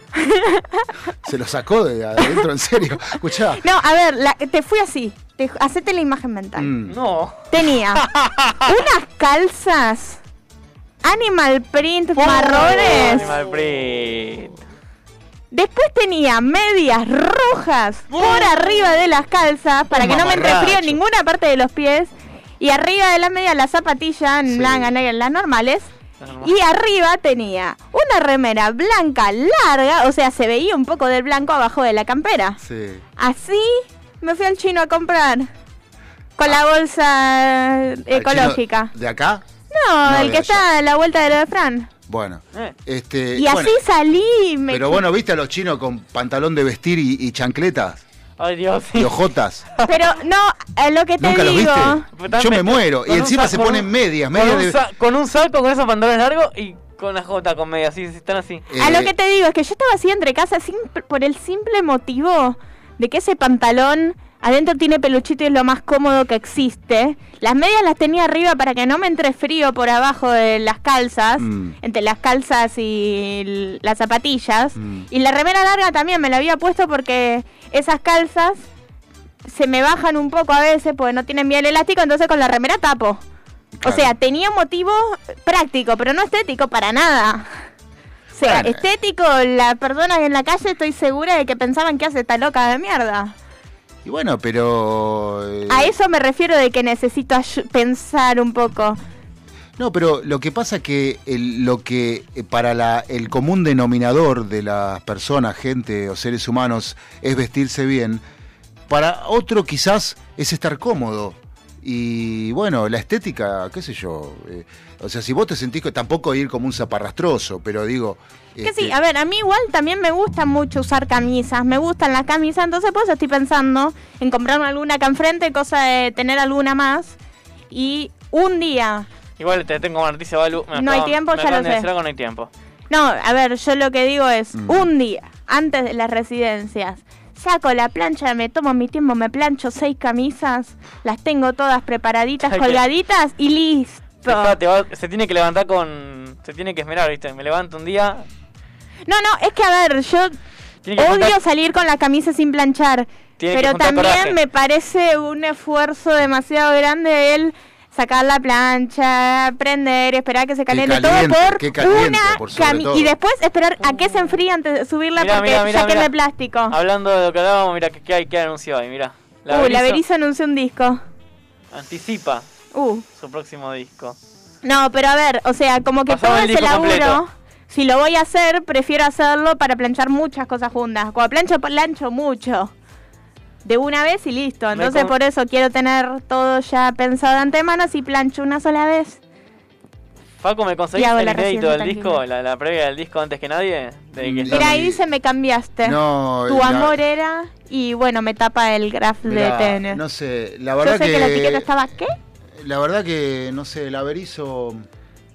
Se lo sacó de adentro, en serio. Escuchá. No, a ver, la, te fui así. Te, hacete la imagen mental. Mm. No. Tenía unas calzas animal print oh, marrones. Animal print. Después tenía medias rojas ¡oh! por arriba de las calzas para un que no me enfríe en ninguna parte de los pies. Y arriba de las medias las zapatillas, sí. blancas, las normales. Normal. Y arriba tenía una remera blanca larga, o sea, se veía un poco del blanco abajo de la campera. Sí. Así me fui al chino a comprar con ah. la bolsa ecológica. ¿De acá? No, no el que allá. Está a la vuelta de lo de Fran. Bueno, eh. este, y así bueno, salí. Me... Pero bueno, ¿viste a los chinos con pantalón de vestir y, y chancletas? Ay, Dios. Y ojotas. Pero no, eh, lo que te ¿nunca digo. Lo viste? Yo me muero. Y encima se ponen medias. medias con, un de... sa- con un saco, con esos pantalones largos y con la jota con medias. Sí, están así. Eh... A lo que te digo es que yo estaba así entre casa sin, por el simple motivo de que ese pantalón adentro tiene peluchito y es lo más cómodo que existe. Las medias las tenía arriba para que no me entre frío por abajo de las calzas, mm. entre las calzas y l- las zapatillas. Mm. Y la remera larga también me la había puesto porque esas calzas se me bajan un poco a veces porque no tienen bien el elástico, entonces con la remera tapo. Claro. O sea, tenía motivo práctico, pero no estético para nada. O sea, bueno. estético, las personas en la calle estoy segura de que pensaban que hace esta loca de mierda. Y bueno, pero... Eh... A eso me refiero de que necesito ayu- pensar un poco. No, pero lo que pasa que el, lo que para la, el común denominador de las personas, gente o seres humanos es vestirse bien, para otro quizás es estar cómodo. Y bueno, la estética, qué sé yo... Eh, o sea, si vos te sentís... Tampoco ir como un zaparrastroso, pero digo... Que este... sí, a ver, a mí igual también me gusta mucho usar camisas. Me gustan las camisas, entonces pues estoy pensando en comprarme alguna acá enfrente, cosa de tener alguna más. Y un día... Igual te tengo una noticia, Balu. Me no acaban, hay tiempo, me ya lo sé. No hay tiempo. No, a ver, yo lo que digo es, mm. un día antes de las residencias, saco la plancha, me tomo mi tiempo, me plancho seis camisas, las tengo todas preparaditas, ay, colgaditas que... y listo. Te va, te va, se tiene que levantar con... Se tiene que esmerar, ¿viste? Me levanto un día... No, no, es que a ver, yo odio juntar... salir con la camisa sin planchar, tiene pero también coraje. Me parece un esfuerzo demasiado grande el... sacar la plancha, prender, esperar que se caliente, caliente todo por caliente, una por cami- y después esperar a que se enfríe antes de subirla mirá, porque mirá, mirá, ya queda de plástico. Hablando de lo que hablábamos, mira que hay que anunció ahí, mira. La uh, Berizo, la Berizo anunció un disco. Anticipa. Uh, su próximo disco. No, pero a ver, o sea, como que todo ese laburo completo. Si lo voy a hacer, prefiero hacerlo para planchar muchas cosas juntas. Cuando plancho, plancho mucho. De una vez y listo. Entonces con... por eso quiero tener todo ya pensado de antemano. Si plancho una sola vez. Facu, ¿me conseguiste el crédito del disco? La, la previa del disco antes que nadie. De que mira, ahí dice me cambiaste. No, tu la... amor era. Y bueno, me tapa el graf mirá, de T N. No sé, la verdad. Yo sé que... que la etiqueta estaba ¿qué? La verdad que, no sé, la Berizo...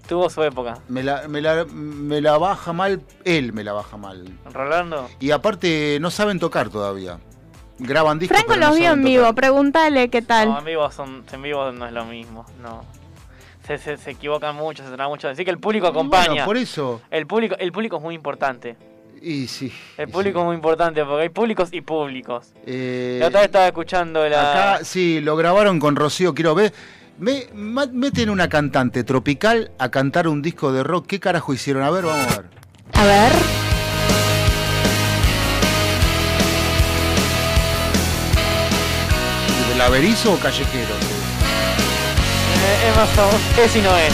tuvo su época. Me la, me, la, me la baja mal, él me la baja mal. Rolando. Y aparte no saben tocar todavía. Graban discos, Franco los no vio en vivo, pregúntale qué tal. No, en vivo, son, en vivo no es lo mismo, no. Se, se, se equivocan mucho, se traen mucho. Así que el público acompaña. Bueno, por eso. El público, el público es muy importante. Y sí. El y público sí. es muy importante porque hay públicos y públicos. Eh, la otra vez estaba escuchando la... Acá, sí, lo grabaron con Rocío Quiero ver. Me, me, meten una cantante tropical a cantar un disco de rock. ¿Qué carajo hicieron? A ver, vamos a ver. A ver... ¿La Berizo o Callejero? Eh, es más famoso, es y no es.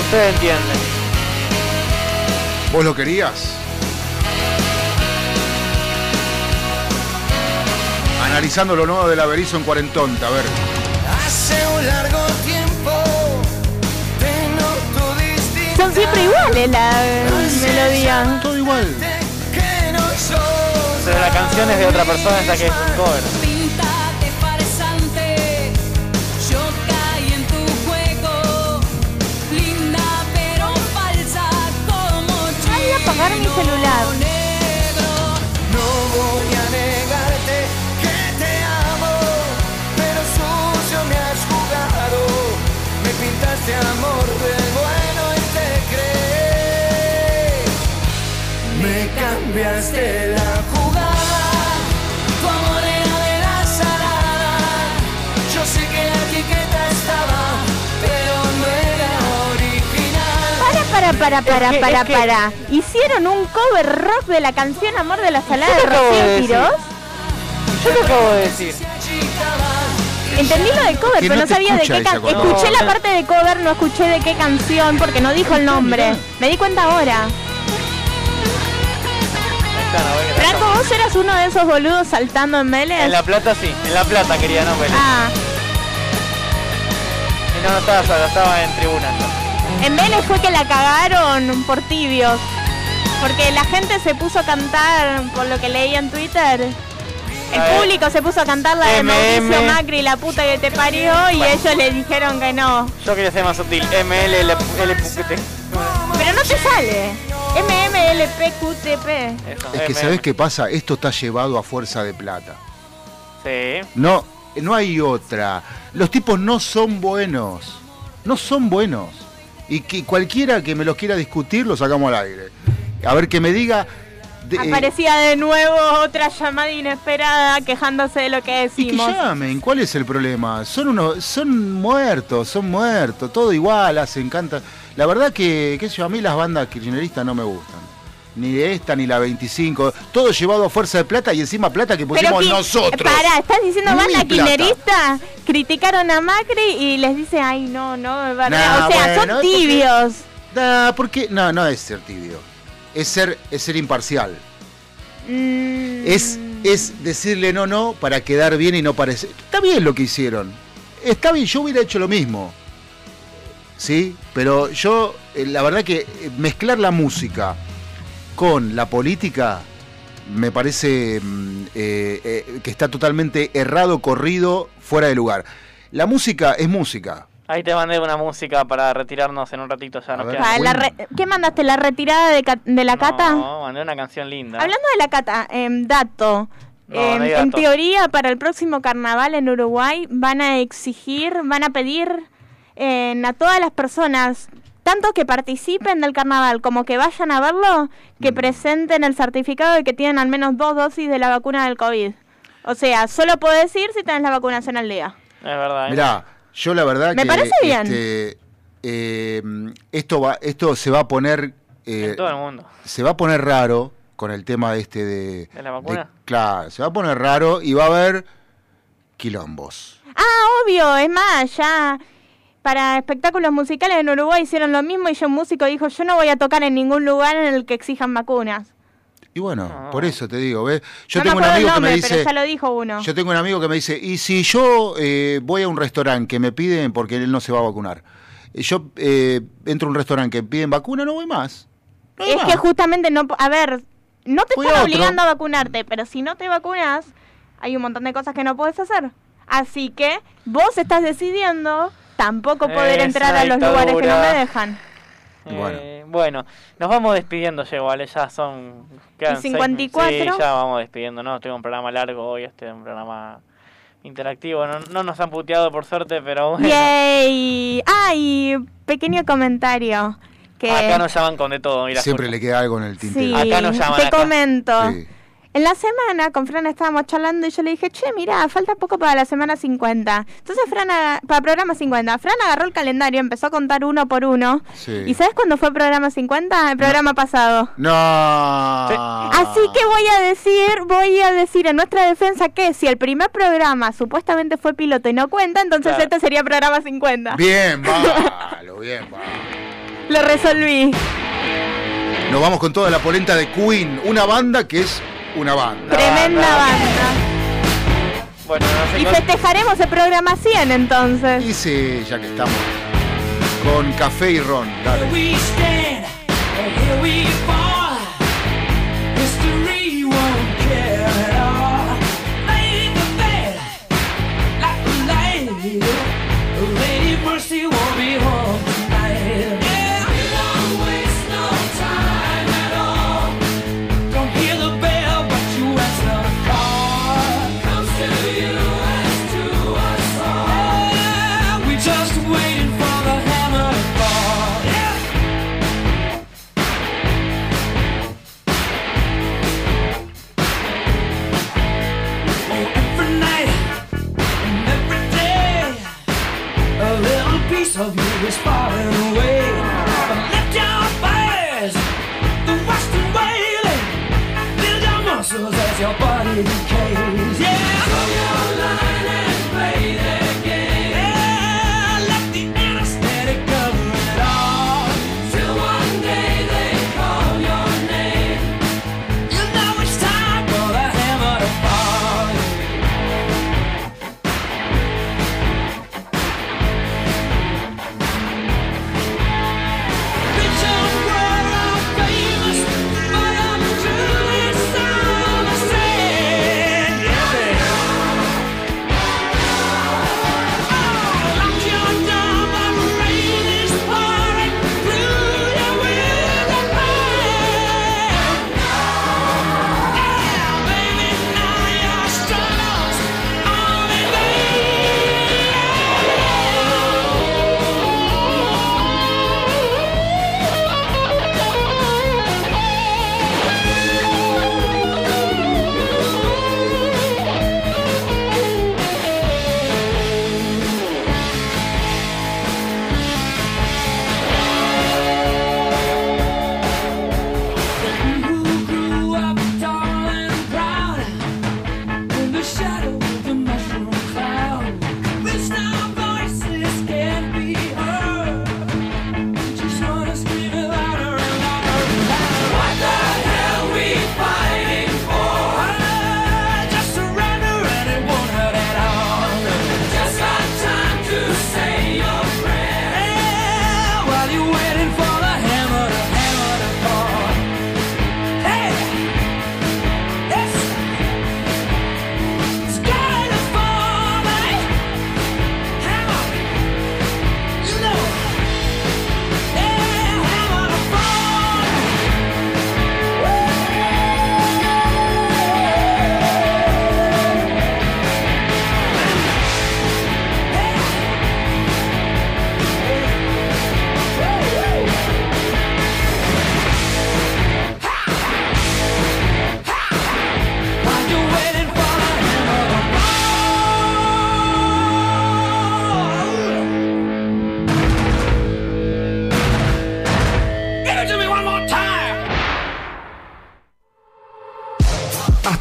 Ustedes entienden. ¿Vos lo querías? Analizando lo nuevo de La Berizo en Cuarentonta, a ver. Hace un largo tiempo te noto distinta. Son siempre iguales la melodía. Todo igual. Pero la canción es de otra persona, esta que es un cover. Yo caí en tu juego, linda pero falsa como chico. Voy a apagar mi celular. No voy a negarte que te amo, pero sucio me has jugado. Me pintaste amor del bueno y te crees. Me cambiaste la jugada. Para, para, es que, para, es que... para. Hicieron un cover rock de la canción Amor de la Salada de Rocío Quiroz. Yo lo acabo de decir. Entendí lo de cover, pero no, no sabía de qué canción. Escuché la parte de cover, no escuché de qué canción, porque no dijo el nombre. Me di cuenta ahora. Franco, vos eras uno de esos boludos saltando en Vélez. En La Plata sí, en La Plata quería, no Vélez. Ah. Y no, no estaba solo, estaba en tribuna. En Vélez fue que la cagaron por tibios, porque la gente se puso a cantar, por lo que leía en Twitter, el a público ver. Se puso a cantar la de M M. Mauricio Macri, la puta que te parió, y bueno. ellos le dijeron que no. Yo quería ser más sutil, M L L P Q T. Pero no te sale, M M L P Q T P. Es que ¿sabés qué pasa? Esto está llevado a fuerza de plata. Sí. No, no hay otra. Los tipos no son buenos, no son buenos. Y que cualquiera que me los quiera discutir, lo sacamos al aire. A ver que me diga... De, Aparecía eh, de nuevo otra llamada inesperada quejándose de lo que decimos. Y que llamen, ¿cuál es el problema? Son unos, son muertos, son muertos, todo igual, hacen, cantan. La verdad que, qué sé yo, a mí las bandas kirchneristas no me gustan. Ni esta, ni la veinticinco, todo llevado a fuerza de plata y encima plata que pusimos que, nosotros. Pará, ¿estás diciendo más la kirchnerista? Criticaron a Macri y les dice, ay, no, no, nah, o sea, bueno, son tibios. Porque, nah, porque, no, no es ser tibio, es ser, es ser imparcial. Mm. Es, es decirle no, no, para quedar bien y no parecer. Está bien lo que hicieron, está bien, yo hubiera hecho lo mismo. Sí, pero yo, la verdad que mezclar la música... con la política me parece eh, eh, que está totalmente errado, corrido, fuera de lugar. La música es música, Ahí te mandé una música para retirarnos en un ratito. Ya nos queda. La re... ¿Qué mandaste? ¿La retirada de, ca... de la no, cata? No, mandé una canción linda. Hablando de la cata, eh, dato. No, eh, no hay dato. En teoría, para el próximo carnaval en Uruguay van a exigir, van a pedir eh, a todas las personas, tanto que participen del carnaval como que vayan a verlo, que presenten el certificado de que tienen al menos dos dosis de la vacuna del COVID. O sea, solo podés ir si tenés la vacunación al día. Es verdad. Mirá, yo la verdad me que... Me parece bien. Este, eh, esto, va, esto se va a poner... Eh, en todo el mundo. Se va a poner raro con el tema este de... ¿De la vacuna? De, claro, se va a poner raro y va a haber quilombos. Ah, obvio, es más, ya... Para espectáculos musicales en Uruguay hicieron lo mismo y yo, un músico, dijo, yo no voy a tocar en ningún lugar en el que exijan vacunas. Y bueno, no. Por eso te digo, ¿ves? Yo no tengo un amigo nombre, que me dice, ya lo dijo uno. Yo tengo un amigo que me dice, y si yo eh, voy a un restaurante que me piden, porque él no se va a vacunar, yo eh, entro a un restaurante que piden vacuna, no voy más. No voy es más. Que justamente, no, a ver, no te voy están obligando a vacunarte, pero si no te vacunas, hay un montón de cosas que no podés hacer. Así que vos estás decidiendo tampoco poder esa entrar a los dictadura. Lugares que no me dejan. Bueno, eh, bueno, nos vamos despidiendo, ya igual, ya son cincuenta y cuatro. Seis, sí, ya vamos despidiendo, ¿no? Tengo un programa largo hoy, este es un programa interactivo, no, no nos han puteado por suerte, pero bueno. ¡Yay! ¡Ay! Ah, pequeño comentario. Que acá nos llaman con de todo, mira. Siempre suerte. Le queda algo en el tintero. Sí, acá nos llaman. Te acá. Comento. Sí. En la semana con Fran estábamos charlando y yo le dije, che, mirá, falta poco para la semana cincuenta. Entonces Fran, aga- para programa cincuenta, Fran agarró el calendario, empezó a contar uno por uno. Sí. ¿Y sabes cuándo fue programa cincuenta? El programa no. pasado. No. Sí. Así que voy a decir, voy a decir en nuestra defensa que si el primer programa supuestamente fue piloto y no cuenta, entonces claro. Este sería programa cincuenta. Bien, malo, bien, malo. Lo resolví. Nos vamos con toda la polenta de Queen, una banda que es... Una banda. Tremenda banda. banda. Bueno, no sé y festejaremos con... el programa cien entonces. Y sí, ya que estamos con café y ron. Dale. Of you is far and away, but let your fires, the western wailing, build your muscles as your body decays. Yeah, throw your line and play the game. Yeah, let the anesthetic cover it all, till one day they call your name. You know it's time for the hammer to fall. Yeah.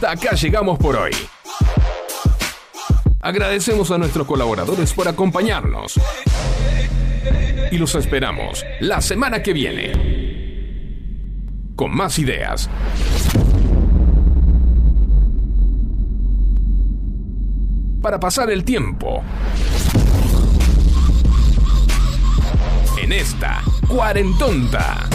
hasta acá llegamos por hoy. Agradecemos a nuestros colaboradores por acompañarnos. Y los esperamos la semana que viene con más ideas. Para pasar el tiempo en esta Cuarentonta.